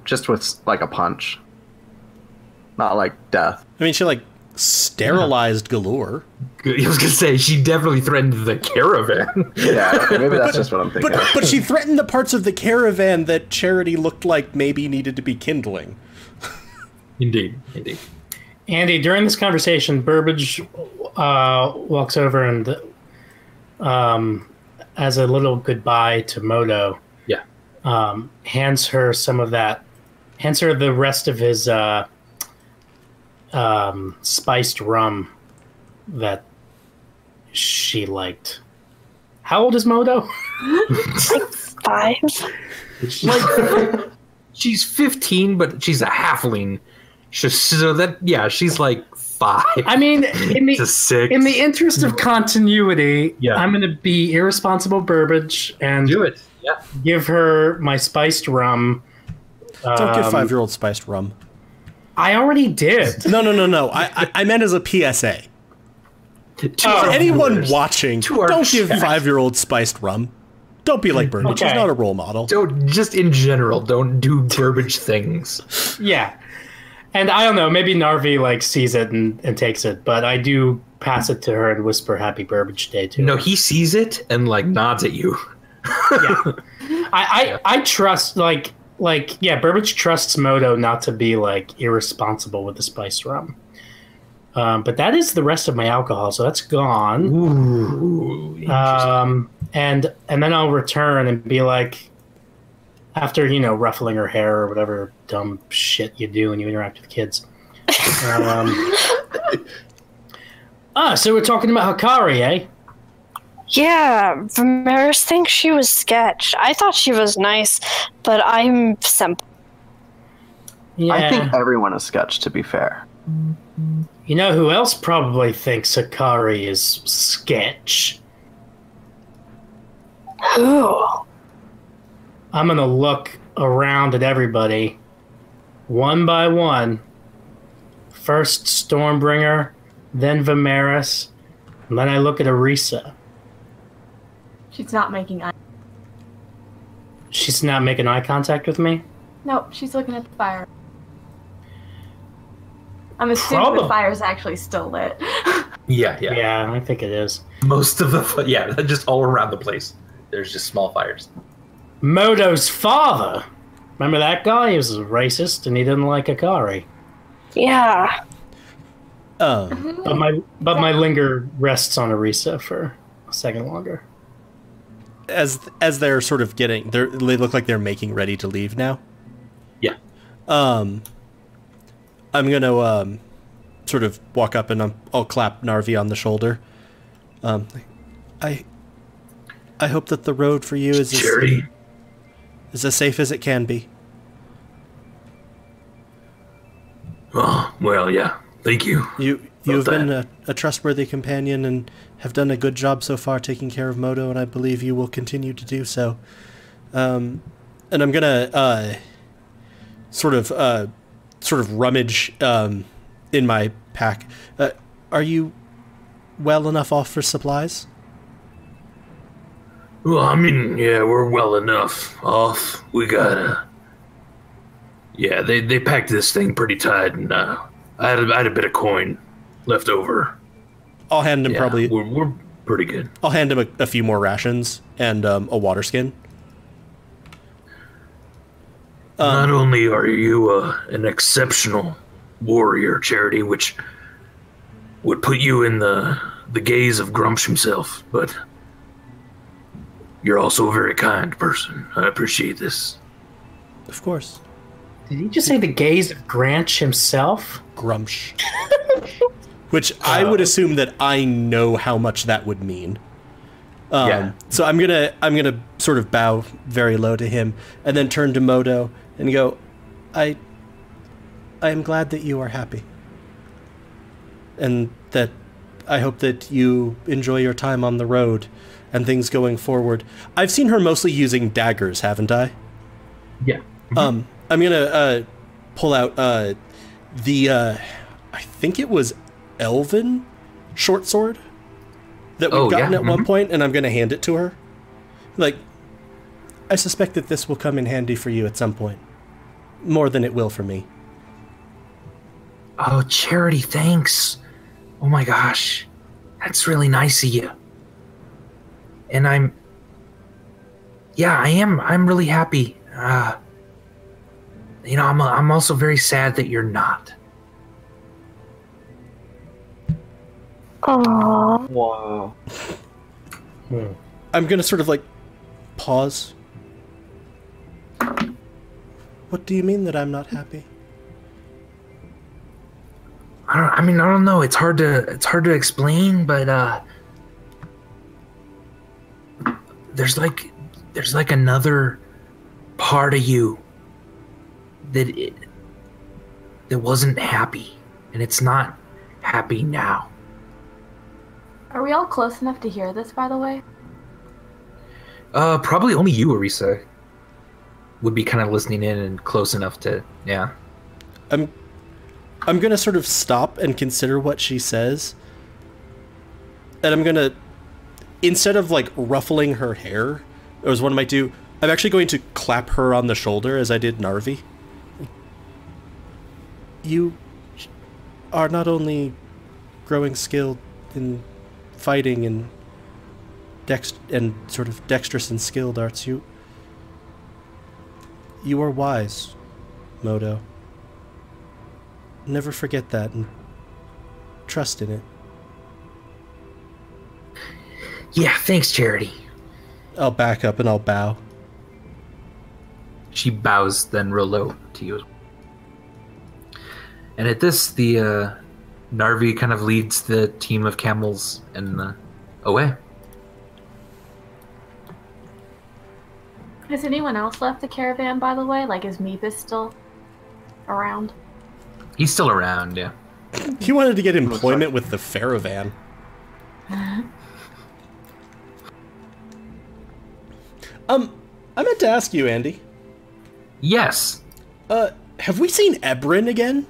Just with, like, a punch. Not, like, death. I mean, she, like, sterilized yeah. Galore. I was going to say, she definitely threatened the caravan. Yeah, maybe that's just what I'm thinking. But, but she threatened the parts of the caravan that Charity looked like maybe needed to be kindling. Indeed, indeed. Andy, during this conversation, Burbage uh, walks over and um, as a little goodbye to Modo, yeah, um, hands her some of that, hands her the rest of his uh, um, spiced rum that she liked. How old is Modo? Like five. Like, she's fifteen, but she's a halfling. So that, yeah, she's like five. I mean, in the, six. In the interest of continuity, yeah. I'm going to be irresponsible Burbage and do it. Yeah. Give her my spiced rum. Don't um, give five-year-old spiced rum. I already did. No, no, no, no. I, I, I meant as a P S A. To oh, anyone brothers. watching, to don't give chef. five-year-old spiced rum. Don't be like Burbage. Okay. He's not a role model. Don't, just in general, don't do Burbage things. Yeah. And I don't know, maybe Narvi like sees it and, and takes it, but I do pass it to her and whisper happy Burbage Day to her. No, he sees it and like nods at you. Yeah. I, I I trust like like yeah, Burbage trusts Modo not to be like irresponsible with the spiced rum. Um, but that is the rest of my alcohol, so that's gone. Ooh, interesting. Um and and then I'll return and be like, after, you know, ruffling her hair or whatever dumb shit you do when you interact with kids. um, ah, so we're talking about Hikari, eh? Yeah, Vimaris thinks she was sketch. I thought she was nice, but I'm simple. Yeah. I think everyone is sketch, to be fair. You know who else probably thinks Hikari is sketch? Who? I'm going to look around at everybody, one by one. First Stormbringer, then Vimaris, and then I look at Arisa. She's not making eye She's not making eye contact with me? Nope, she's looking at the fire. I'm assuming Probably. the fire's actually still lit. yeah, yeah. Yeah, I think it is. Most of the... Yeah, just all around the place. There's just small fires. Modo's father. Remember that guy? He was a racist and he didn't like Hikari. Yeah. Um, but my but my linger rests on Arisa for a second longer. As as they're sort of getting, they look like they're making ready to leave now. Yeah. Um. I'm gonna um, sort of walk up and I'm, I'll clap Narvi on the shoulder. Um, I. I hope that the road for you is as, is as safe as it can be. Oh, well, yeah. Thank you. You, you've been a, a trustworthy companion and have done a good job so far taking care of Modo, and I believe you will continue to do so. Um, and I'm going to uh, sort of uh, sort of rummage um, in my pack. Uh, are you well enough off for supplies? Well, I mean, yeah, we're well enough off. We got, uh... Yeah, they, they packed this thing pretty tight, and uh, I, had a, I had a bit of coin left over. I'll hand him yeah, probably... We're, we're pretty good. I'll hand him a, a few more rations and um, a water skin. Um, Not only are you uh, an exceptional warrior, Charity, which would put you in the, the gaze of Grumsh himself, but... You're also a very kind person. I appreciate this. Of course. Did he just say the gaze of Grumsh himself? Grumsh. Which I would assume that I know how much that would mean. Um, yeah. So I'm gonna I'm gonna sort of bow very low to him, and then turn to Modo and go, I. I am glad that you are happy. and that I hope that you enjoy your time on the road and things going forward. I've seen her mostly using daggers, haven't I? Yeah. Mm-hmm. Um, I'm going to uh, pull out uh, the, uh, I think it was Elven short sword that we've oh, gotten yeah. at mm-hmm. one point, and I'm going to hand it to her. Like, I suspect that this will come in handy for you at some point. More than it will for me. Oh, Charity, thanks. Oh my gosh. That's really nice of you. And I'm... Yeah, I am. I'm really happy. Uh, you know, I'm, I'm also very sad that you're not. Aww. Wow. Hmm. I'm going to sort of, like, pause. What do you mean that I'm not happy? I don't, I mean, I don't know. It's hard to, it's hard to explain, but, uh... There's like, there's like another part of you that it, that wasn't happy, and it's not happy now. Are we all close enough to hear this, by the way? Uh, probably only you, Arisa, would be kind of listening in and close enough to, yeah. I'm, I'm gonna sort of stop and consider what she says, and I'm gonna. Instead of, like, ruffling her hair, as one might do, I'm actually going to clap her on the shoulder as I did Narvi. You are not only growing skilled in fighting and dext- and sort of dexterous and skilled arts, you... You are wise, Modo. Never forget that and trust in it. Yeah, thanks, Charity. I'll back up and I'll bow. She bows then real low to you. And at this, the uh, Narvi kind of leads the team of camels and uh, away. Has anyone else left the caravan, by the way? Like, is Mepus still around? He's still around, yeah. He wanted to get employment with the Faravan. Um, I meant to ask you, Andy. Yes. Uh, have we seen Ebrin again?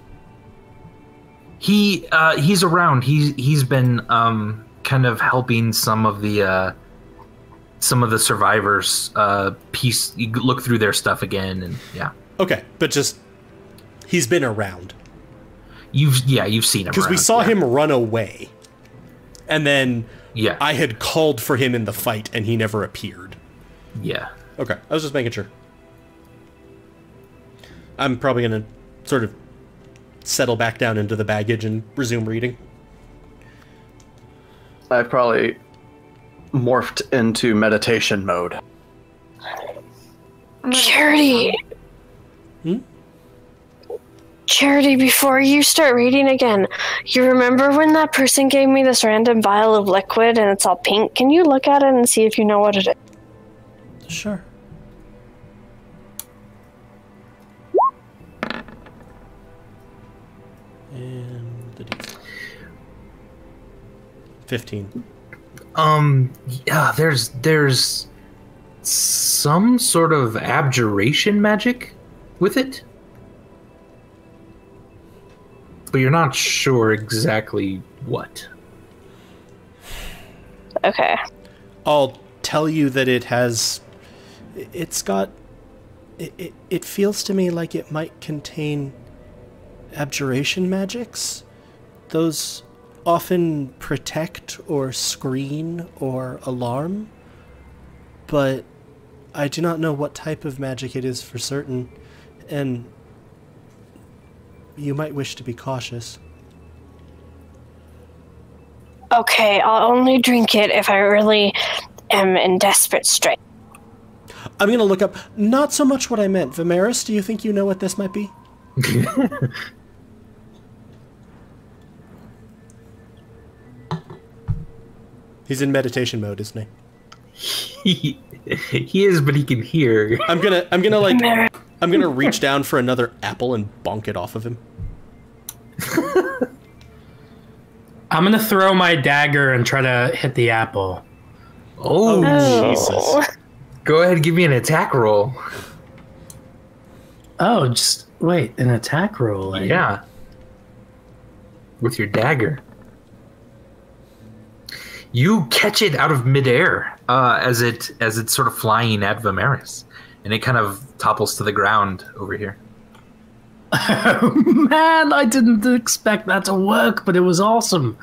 He, uh, he's around. He's, he's been, um, kind of helping some of the, uh, some of the survivors, uh, piece, you look through their stuff again, and yeah. Okay, but just, he's been around. You've, yeah, you've seen him. Because we saw yeah. him run away. And then yeah. I had called for him in the fight, and he never appeared. Yeah. Okay, I was just making sure. I'm probably going to sort of settle back down into the baggage and resume reading. I probably morphed into meditation mode. Charity! Hmm? Charity, before you start reading again, you remember when that person gave me this random vial of liquid and it's all pink? Can you look at it and see if you know what it is? Sure. And the D. Fifteen. Um. Yeah. There's there's some sort of abjuration magic with it, but you're not sure exactly what. Okay. I'll tell you that it has. It's got... It, it, it feels to me like it might contain abjuration magics. Those often protect or screen or alarm. But I do not know what type of magic it is for certain. And you might wish to be cautious. Okay, I'll only drink it if I really am in desperate straits. I'm going to look up, not so much what I meant. Vimaris, do you think you know what this might be? He's in meditation mode, isn't he? He, he is, but he can hear. I'm going to, I'm going to like, I'm going to reach down for another apple and bonk it off of him. I'm going to throw my dagger and try to hit the apple. Oh, oh, Jesus. Go ahead and give me an attack roll. Oh, just wait. An attack roll? Like. Yeah. With your dagger. You catch it out of midair uh, as it as it's sort of flying at Vimaris. And it kind of topples to the ground over here. Oh, man, I didn't expect that to work, but it was awesome.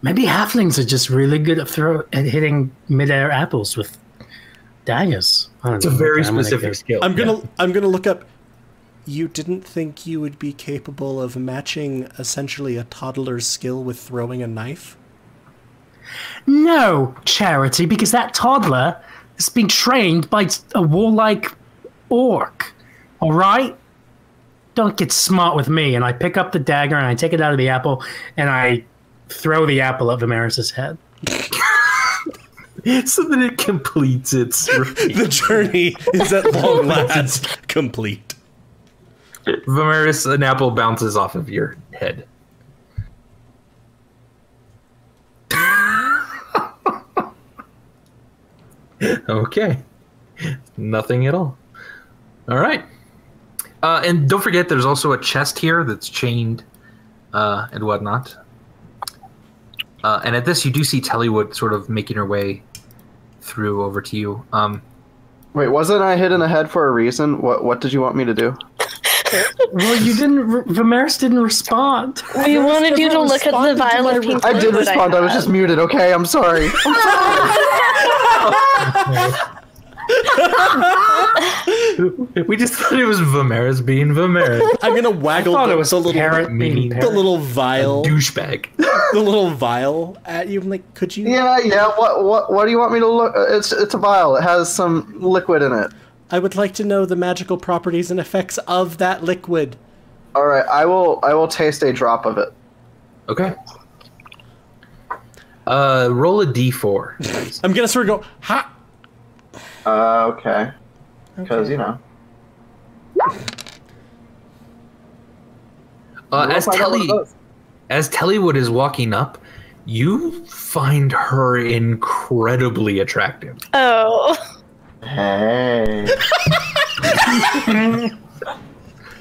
Maybe halflings are just really good at, throw, at hitting midair apples with daggers. I don't it's know, a very specific go. skill. I'm gonna, yeah. I'm gonna look up. You didn't think you would be capable of matching essentially a toddler's skill with throwing a knife? No, Charity, because that toddler has been trained by a warlike orc. All right. Don't get smart with me. And I pick up the dagger and I take it out of the apple and I throw the apple at Vimaris' head. So that it completes its journey. The journey is at long last complete. Vimaris, an apple bounces off of your head. Okay. Nothing at all. All right. Uh, and don't forget, there's also a chest here that's chained uh, and whatnot. Uh, and at this, you do see Tellywood sort of making her way through over to you. Um, Wait, wasn't I hit in the head for a reason? What What did you want me to do? Well, you didn't... Vimaris didn't respond. We Vimaris wanted you to look at the violent people. I did respond. I, I was just muted. Okay, I'm sorry. I'm sorry. We just thought it was Vimaris being Vimaris. I'm gonna waggle the, the, little, mini, the little vial, douchebag, the little vial at you. I'm like, could you? Yeah, yeah. What, what, what do you want me to look? It's, it's a vial. It has some liquid in it. I would like to know the magical properties and effects of that liquid. All right, I will. I will taste a drop of it. Okay. Uh, roll a d four. I'm gonna sort of go. Ha. Uh, okay. Because, okay. you know. Uh, as Telly, as Tellywood is walking up, you find her incredibly attractive. Oh. Hey.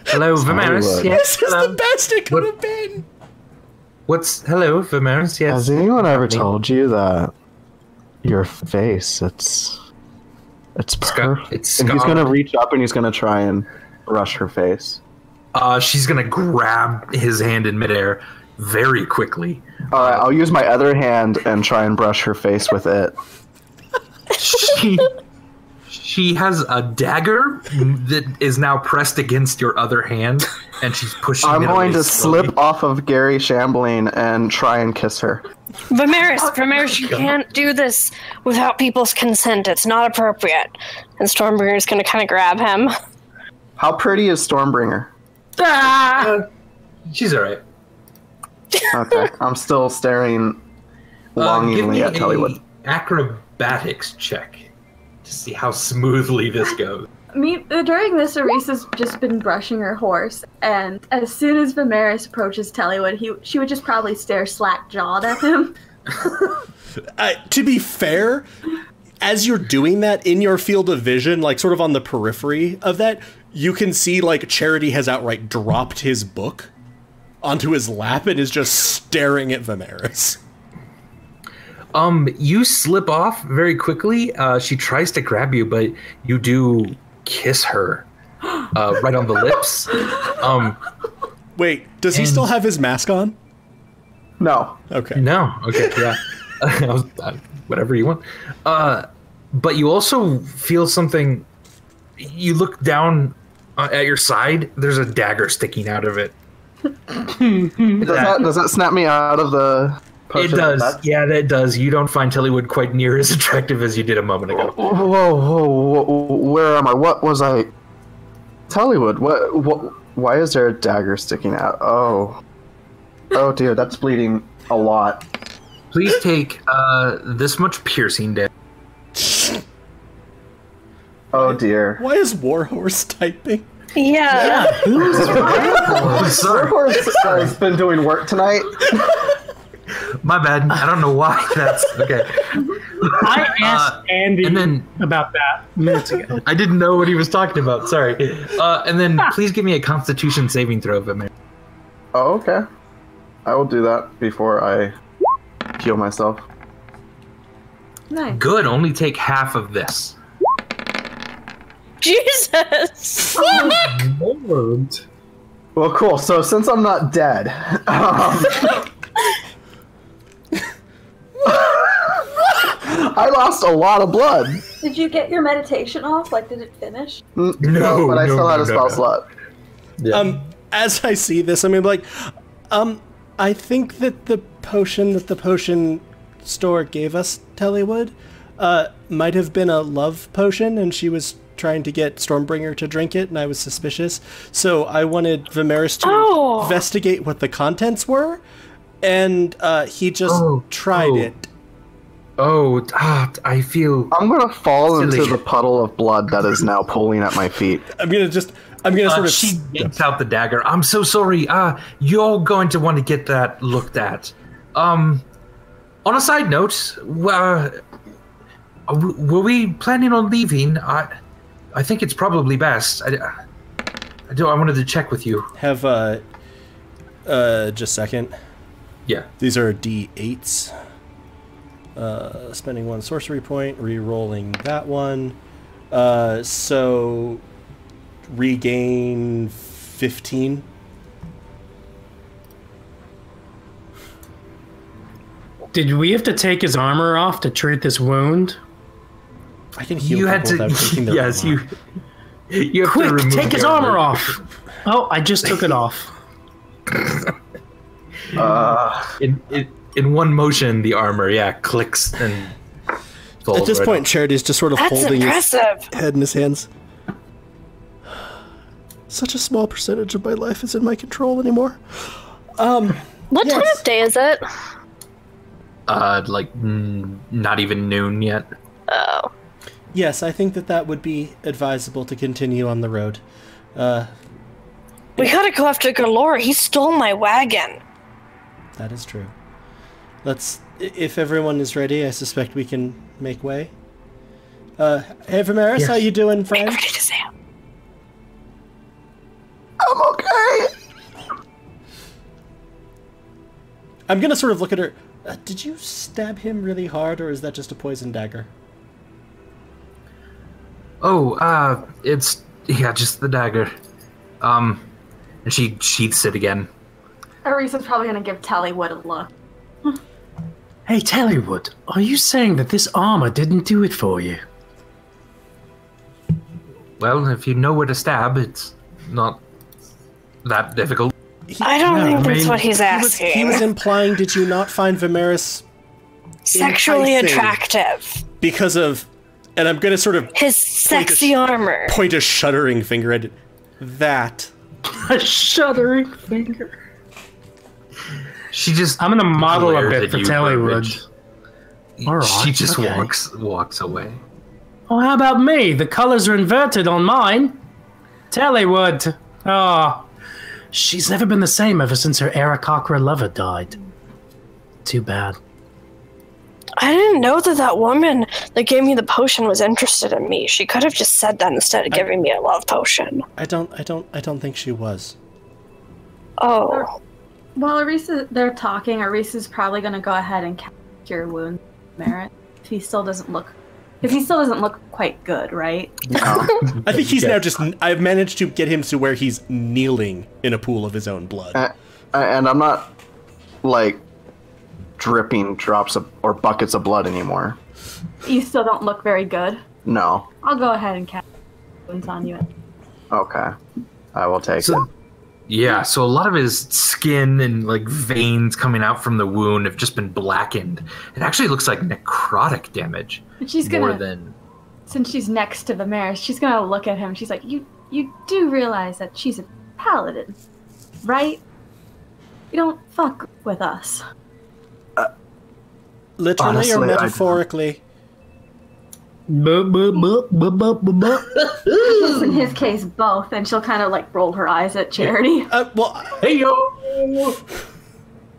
Hello, Vimaris. Yes, this is um, the best it could what, have been. What's... Hello, Vimaris. Yes. Has anyone ever told you that your face, it's... It's perfect. It's and he's gonna reach up and he's gonna try and brush her face. Uh, she's gonna grab his hand in midair very quickly. All right, I'll use my other hand and try and brush her face with it. She, she has a dagger that is now pressed against your other hand, and she's pushing. I'm it going to slowly. slip off of Gary Shambling and try and kiss her. Vimaris, Vimaris, you can't do this without people's consent. It's not appropriate. And Stormbringer's going to kind of grab him. How pretty is Stormbringer? Ah! Uh, she's all right. Okay, I'm still staring longingly uh, at Tellywood. Acrobatics check to see how smoothly this goes. Me, during this, Arisa's just been brushing her horse, and as soon as Vimaris approaches Tellywood, he she would just probably stare slack-jawed at him. uh, to be fair, as you're doing that, in your field of vision, like sort of on the periphery of that, you can see like Charity has outright dropped his book onto his lap and is just staring at Vimaris. Um, you slip off very quickly. Uh, she tries to grab you, but you do... kiss her uh, right on the lips. Um, Wait, does and... he still have his mask on? No. Okay. No. Okay. Yeah. I was, I, whatever you want. Uh, but you also feel something. You look down uh, at your side. There's a dagger sticking out of it. does, that, does that snap me out of the? It does. Yeah, that does. You don't find Tellywood quite near as attractive as you did a moment ago. Whoa, whoa, whoa, whoa where am I? What was I? Tellywood, what, what? Why is there a dagger sticking out? Oh, oh dear, that's bleeding a lot. Please take uh, this much piercing damage. Oh dear. Why is Warhorse typing? Yeah. yeah. Who's Warhorse? Warhorse has been doing work tonight. My bad. I don't know why that's okay. I asked uh, Andy and then, about that minutes ago. I didn't know what he was talking about. Sorry. Uh, and then please give me a Constitution saving throw, Vimaris. Oh, okay. I will do that before I heal myself. Nice. Good. Only take half of this. Jesus! Oh, Lord. Well, cool. So since I'm not dead, um, I lost a lot of blood. Did you get your meditation off? Like, did it finish? No, no but I no, still had no, a spell no. slot. Yeah. Um, as I see this, I mean, like, um, I think that the potion that the potion store gave us, Tellywood, uh, might have been a love potion, and she was trying to get Stormbringer to drink it, and I was suspicious. So I wanted Vimaris to oh. investigate what the contents were, and uh, he just oh, tried oh. it. Oh, ah, I feel... I'm going to fall silly. into the puddle of blood that is now pulling at my feet. I'm going to just... I'm going to uh, sort of... She yanks out the dagger. I'm so sorry. Uh, you're going to want to get that looked at. Um, on a side note, uh, were we planning on leaving? I... I think it's probably best. I, I do. I wanted to check with you. Have uh, uh, just a second. Yeah. These are D eights. Uh, spending one sorcery point, re-rolling that one. Uh, so regain fifteen. Did we have to take his armor off to treat this wound? I can heal you had to, yes, you, you have Quick, to remove take his armor off. Oh, I just took it off. uh, in, in, in one motion, the armor, yeah, clicks and falls. At this right point, off. Charity's just sort of That's holding impressive. his head in his hands. Such a small percentage of my life is in my control anymore. Um, what yes. time of day is it? Uh, like, mm, not even noon yet. Oh. Yes, I think that that would be advisable to continue on the road. Uh, we gotta go after Galore. He stole my wagon. That is true. Let's. If everyone is ready, I suspect we can make way. Uh, hey, Vimaris, yes. how you doing, friend? Make way to Sam. I'm okay. I'm gonna sort of look at her. Uh, did you stab him really hard, or is that just a poison dagger? Oh, uh, it's, yeah, just the dagger. Um, and she sheaths it again. Arisa's probably going to give Tellywood a look. Hey, Tellywood, are you saying that this armor didn't do it for you? Well, if you know where to stab, it's not that difficult. He, I don't no, think that's I mean, what he's asking. He was, he was implying, did you not find Vimaris sexually attractive? Because of... And I'm going to sort of... His sexy point a, armor. Point a shuddering finger at it. That. A shuddering finger. She just... I'm going to model a bit for Tellywood. Right, she just okay. walks walks away. Oh, how about me? The colors are inverted on mine. Tellywood. Oh. She's never been the same ever since her Arakakra lover died. Too bad. I didn't know that that woman that gave me the potion was interested in me. She could have just said that instead of I, giving me a love potion. I don't, I don't, I don't think she was. Oh. While Arisa, they're talking, Arisa's probably going to go ahead and cure wound Merit. If he still doesn't look, if he still doesn't look quite good, right? No. I think he's yeah. now just, I've managed to get him to where he's kneeling in a pool of his own blood. Uh, and I'm not, like... dripping drops of, or buckets of blood anymore. You still don't look very good. No. I'll go ahead and cast wounds on you. Okay. I will take so, it. Yeah, so a lot of his skin and like veins coming out from the wound have just been blackened. It actually looks like necrotic damage. But she's gonna, more than... Since she's next to Vimaris, she's going to look at him. She's like, you, you do realize that she's a paladin, right? You don't fuck with us. Literally Honestly, or metaphorically? In his case, both. And she'll kind of like roll her eyes at Charity. Uh, well, hey yo!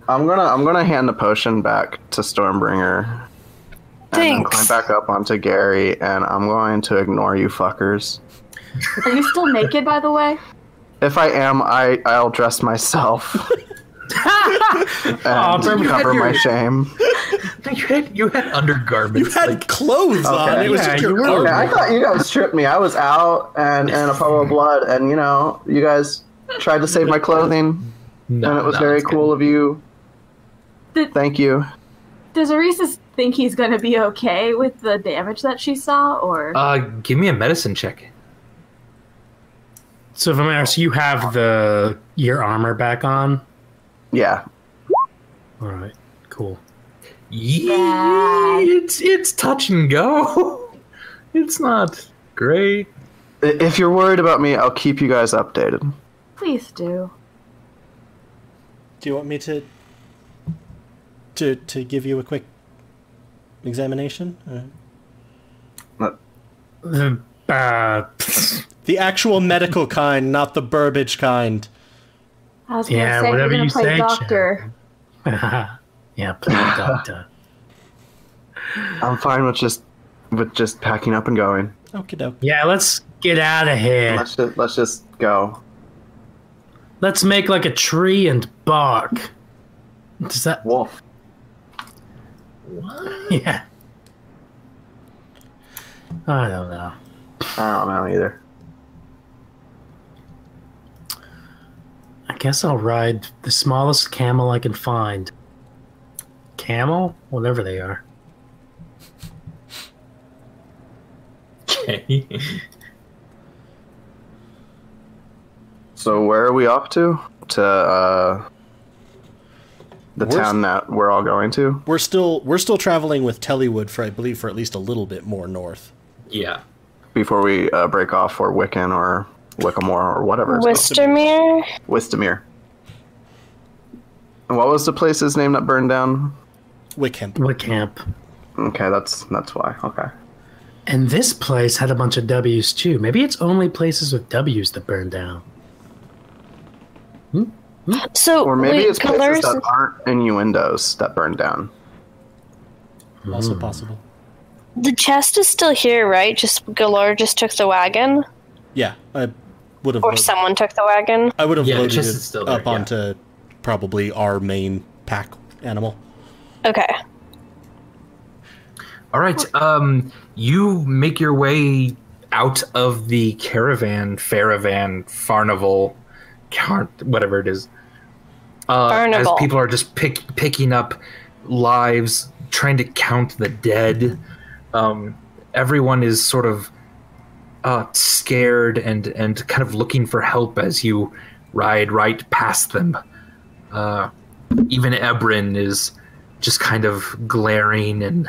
I'm gonna I'm gonna hand the potion back to Stormbringer. Thanks. And then climb back up onto Gary, and I'm going to ignore you fuckers. Are you still naked, by the way? If I am, I I'll dress myself and oh, cover your... my shame. You had you had undergarments. You had like... clothes okay. on. It was yeah, just your you I thought you guys stripped me. I was out and in a puddle of blood, and you know you guys tried to save my clothing, no, and it was no, very cool good. of you. The, Thank you. Does Arisa think he's going to be okay with the damage that she saw, or? Uh, give me a medicine check. So, Vimaris, you have the your armor back on? Yeah. All right. Cool. Yeah, it's it's touch and go. It's not great. If you're worried about me, I'll keep you guys updated. Please do. Do you want me to to to give you a quick examination? Or... Uh, uh, the actual medical kind, not the Burbage kind. I was yeah, say, whatever you play say, doctor. Yeah, play doctor. I'm fine with just with just packing up and going. Okie doke. Yeah, let's get out of here. Let's just, let's just go. Let's make like a tree and bark. Does that wolf? What? Yeah. I don't know. I don't know either. I guess I'll ride the smallest camel I can find. Camel? Whatever they are. Okay. So where are we off to? To uh, the we're town st- that we're all going to? We're still we're still traveling with Tellywood for I believe for at least a little bit more north. Yeah. Before we uh, break off for Wiccan or Wickamore or whatever. Wistamere? Wistamere. And what was the place's name that burned down? Wickham. Wickham. Okay, that's that's why. Okay. And this place had a bunch of W's too. Maybe it's only places with W's that burn down. Hmm? Hmm? So, or maybe wait, it's places colors... that aren't innuendos that burn down. Also mm. possible. The chest is still here, right? Just Galar just took the wagon? Yeah, I would have. Or loaded. Someone took the wagon. I would have yeah, loaded it still there, up yeah. onto probably our main pack animal. Okay. All right. Um, you make your way out of the caravan, Faravan, Farnival, car- whatever it is. Uh, Farnival. As people are just pick, picking up lives, trying to count the dead. Um, everyone is sort of. Uh, scared and, and kind of looking for help as you ride right past them. Uh, even Ebrin is just kind of glaring, and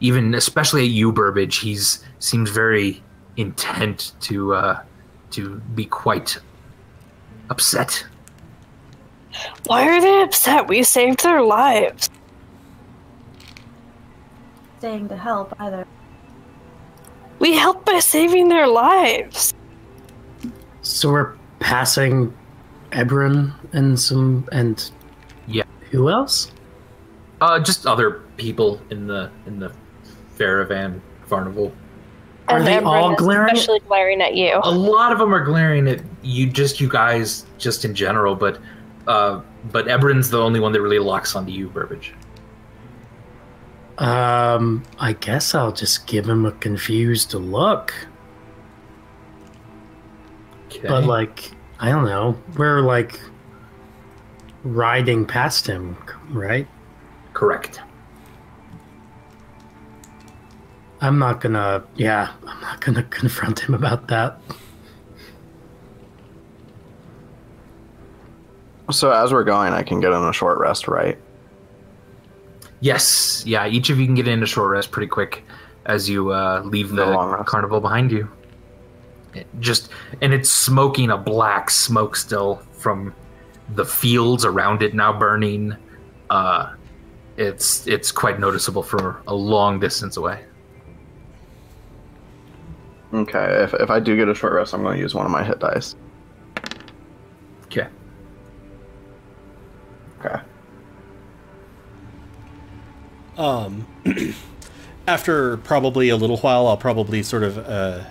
even especially at you, Burbage, he's seems very intent to uh, to be quite upset. Why are they upset? We saved their lives. Saying to help either. We helped by saving their lives. So we're passing Ebrin and some and yeah. Who else? Uh, just other people in the in the Faravan Carnival. Are and they Ebrin all glaring? Especially glaring at you. A lot of them are glaring at you, just you guys, just in general. But uh, but Ebrin's the only one that really locks onto you, Burbage. Um, I guess I'll just give him a confused look. Okay. But, like, I don't know. We're, like, riding past him, right? Correct. I'm not gonna, yeah, I'm not gonna confront him about that. So as we're going, I can get on a short rest, right? Yes, yeah, each of you can get in a short rest pretty quick as you uh, leave the no carnival behind you. It just and it's smoking a black smoke still from the fields around it now burning. Uh, it's it's quite noticeable for a long distance away. Okay, if if I do get a short rest, I'm going to use one of my hit dice. Okay. Okay. Um, after probably a little while, I'll probably sort of uh,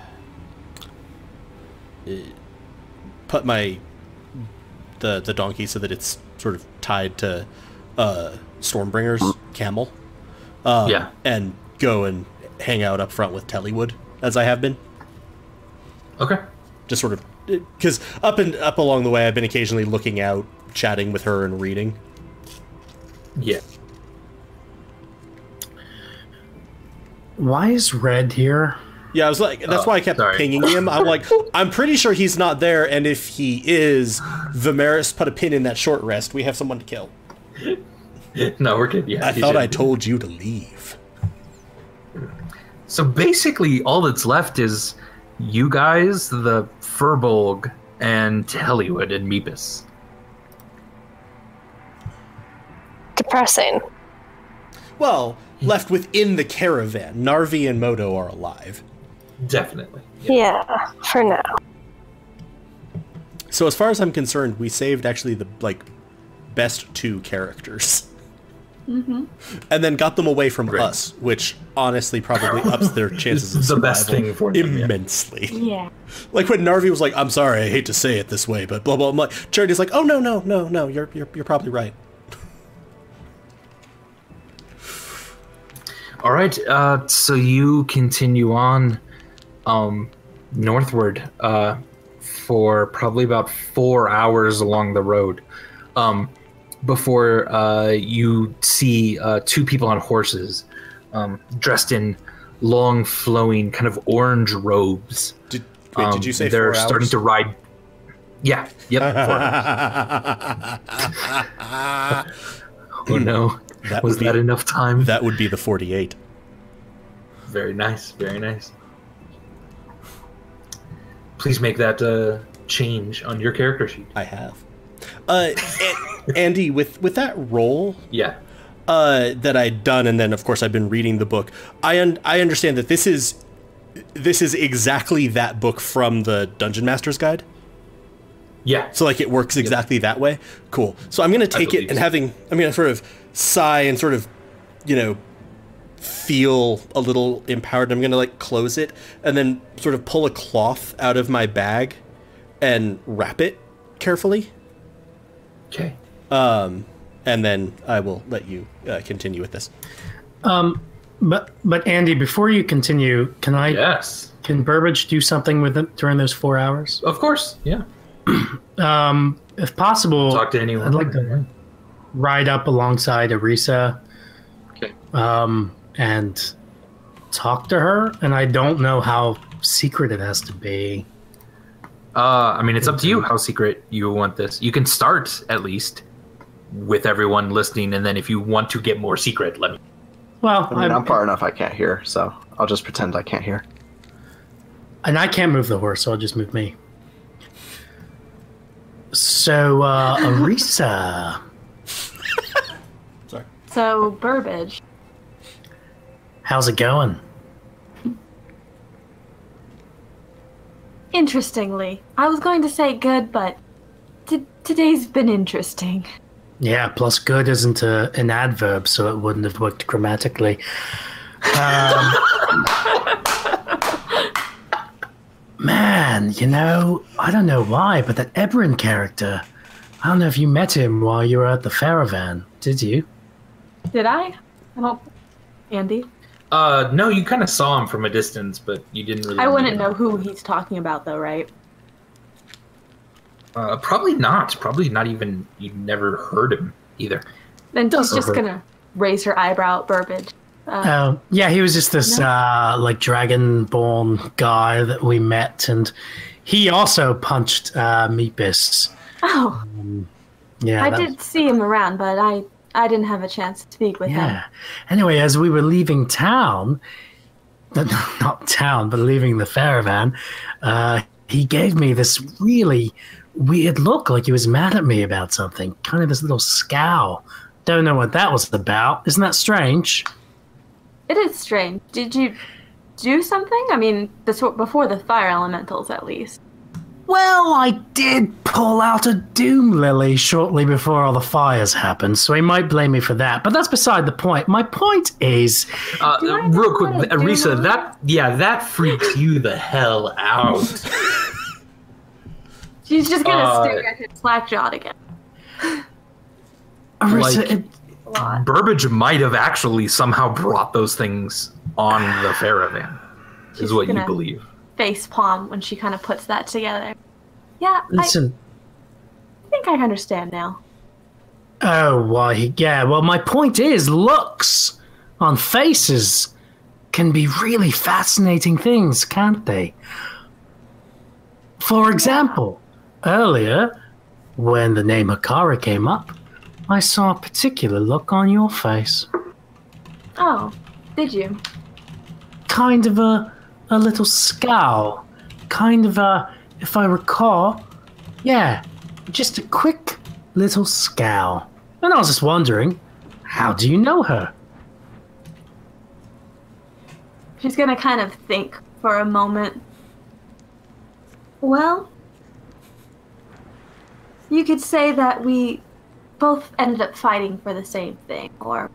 put my the the donkey so that it's sort of tied to uh, Stormbringer's camel. Um, yeah, and go and hang out up front with Tellywood as I have been. Okay, just sort of because up and up along the way, I've been occasionally looking out, chatting with her, and reading. Yeah. Why is Red here? Yeah, I was like, that's oh, why I kept sorry. pinging him. I'm like, I'm pretty sure he's not there, and if he is, Vimaris put a pin in that short rest. We have someone to kill. No, we're good. Yeah, I thought should. I told you to leave. So basically, all that's left is you guys, the Furbolg, and Tellywood and Mepus. Depressing. Well, left within the caravan, Narvi and Modo are alive. Definitely. Yeah. yeah, for now. So as far as I'm concerned, we saved actually the like best two characters. Mm-hmm. And then got them away from Great. us, which honestly probably ups their chances of survival the best thing for them, immensely. Yeah. yeah. Like when Narvi was like, "I'm sorry, I hate to say it this way, but blah blah blah." Charity's like, "Oh no, no, no, no, you're you're you're probably right." All right, uh, so you continue on um, northward uh, for probably about four hours along the road um, before uh, you see uh, two people on horses um, dressed in long, flowing, kind of orange robes. Did, wait, um, did you say four hours? They're starting to ride. Yeah, yep, four. Oh, no. That was that be, enough time? That would be the forty-eight. Very nice, very nice. Please make that uh, change on your character sheet. I have. Uh, Andy, with, with that roll yeah. uh, that I'd done, and then, of course, I've been reading the book, I un- I understand that this is this is exactly that book from the Dungeon Master's Guide? Yeah. So, like, it works exactly yep. that way? Cool. So I'm going to take it and so. having... I'm going to sort of... sigh and sort of, you know, feel a little empowered. I'm going to, like, close it and then sort of pull a cloth out of my bag and wrap it carefully. Okay. Um, and then I will let you uh, continue with this. Um, but, but Andy, before you continue, can I... Yes. Can Burbage do something with it during those four hours? Of course, yeah. um, if possible... Talk to anyone. I'd like to... ride up alongside Arisa okay. um, and talk to her. And I don't know how secret it has to be. Uh, I mean, it's up to you how secret you want this. You can start, at least, with everyone listening. And then if you want to get more secret, let me... Well, I mean, I'm, I'm far enough I can't hear, so I'll just pretend I can't hear. And I can't move the horse, so I'll just move me. So, uh, Arisa... So, Burbage. How's it going? Interestingly. I was going to say good, but t- today's been interesting. Yeah, plus good isn't a, an adverb, so it wouldn't have worked grammatically. Um, man, you know, I don't know why, but that Ebrin character, I don't know if you met him while you were at the Faravan, did you? Did I? I don't... Andy? Uh, no, you kind of saw him from a distance, but you didn't really... I wouldn't know who he's talking about, though, right? Uh, probably not. Probably not even... You've never heard him, either. Then she's just going to raise her eyebrow at Burbage. Uh, uh, yeah, he was just this, no? uh, like, dragonborn guy that we met, and he also punched uh, Mepus. Oh. Um, yeah. I that... did see him around, but I... I didn't have a chance to speak with yeah. him. Yeah. Anyway, as we were leaving town, not town, but leaving the Faravan, uh, he gave me this really weird look, like he was mad at me about something. Kind of this little scowl. Don't know what that was about. Isn't that strange? It is strange. Did you do something? I mean, before the fire elementals, at least. Well, I did pull out a doom lily shortly before all the fires happened, so he might blame me for that. But that's beside the point. My point is, uh, uh, real quick, Arisa, that yeah, that freaks you the hell out. She's just gonna uh, stare at his slackjawed again. Arisa, like, it, Burbage might have actually somehow brought those things on the Faravan, is what you believe. Face palm when she kind of puts that together. Yeah, listen. I, I think I understand now. Oh, why? Well, yeah, well, my point is, looks on faces can be really fascinating things, can't they? For example, yeah. Earlier, when the name Hikari came up, I saw a particular look on your face. Oh, did you? Kind of a a little scowl. Kind of a, if I recall, yeah, just a quick little scowl. And I was just wondering, how do you know her? She's going to kind of think for a moment. Well, you could say that we both ended up fighting for the same thing, or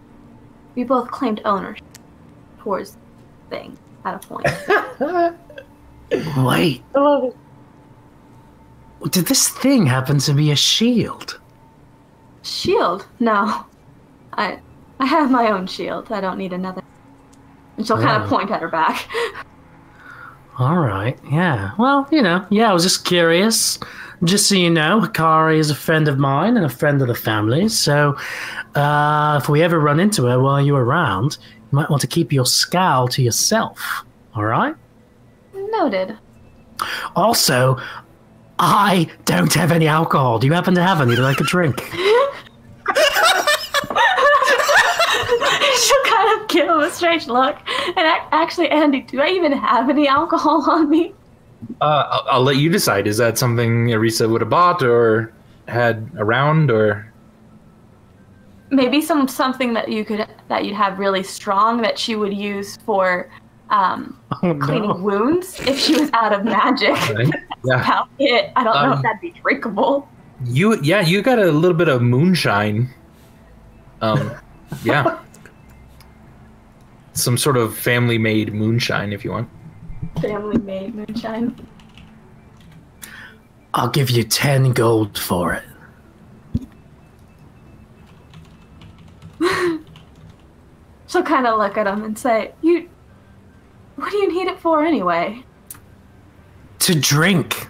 we both claimed ownership towards the thing. At a point. Wait. I love it. Did this thing happen to be a shield? Shield? No. I I have my own shield. I don't need another. And she'll oh. kind of point at her back. All right. Yeah. Well, you know, yeah, I was just curious. Just so you know, Hikari is a friend of mine and a friend of the family. So uh, if we ever run into her while you're around, you might want to keep your scowl to yourself, all right? Noted. Also, I don't have any alcohol. Do you happen to have any, like a drink? She'll kind of give him a strange look. And I, actually, Andy, do I even have any alcohol on me? Uh, I'll, I'll let you decide. Is that something Arisa would have bought or had around, or... Maybe some something that you could that you'd have really strong that she would use for um, oh, no. cleaning wounds if she was out of magic. Right. That's about it. I don't um, know if that'd be drinkable. You yeah, you got a little bit of moonshine. Um, yeah, some sort of family-made moonshine if you want. Family-made moonshine. I'll give you ten gold for it. She'll kind of look at him and say, "You, what do you need it for anyway?" To drink.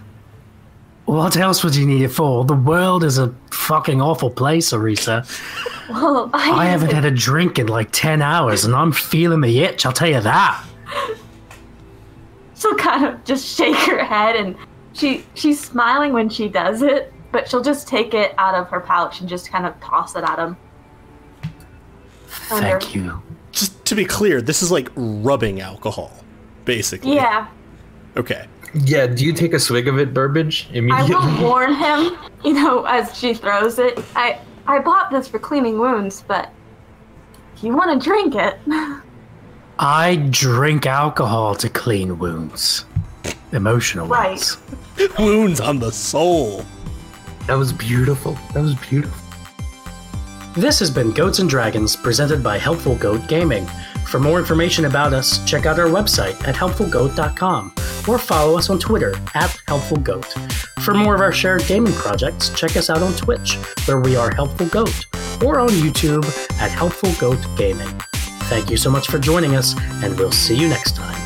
What else would you need it for? The world is a fucking awful place, Arisa. Well, I, I haven't had a drink in like ten hours and I'm feeling the itch, I'll tell you that. She'll kind of just shake her head, and she she's smiling when she does it, but she'll just take it out of her pouch and just kind of toss it at him. Thank Under. you. Just to be clear, this is like rubbing alcohol, basically. Yeah. Okay. Yeah, do you take a swig of it, Burbage, immediately? I will warn him, you know, as she throws it. I, I bought this for cleaning wounds, but if you want to drink it... I drink alcohol to clean wounds. Emotional wounds. Right. Wounds on the soul. That was beautiful. That was beautiful. This has been Goats and Dragons, presented by Helpful Goat Gaming. For more information about us, check out our website at helpful goat dot com or follow us on Twitter at helpful goat. For more of our shared gaming projects, check us out on Twitch, where we are Helpful Goat, or on YouTube at Helpful Goat Gaming. Thank you so much for joining us, and we'll see you next time.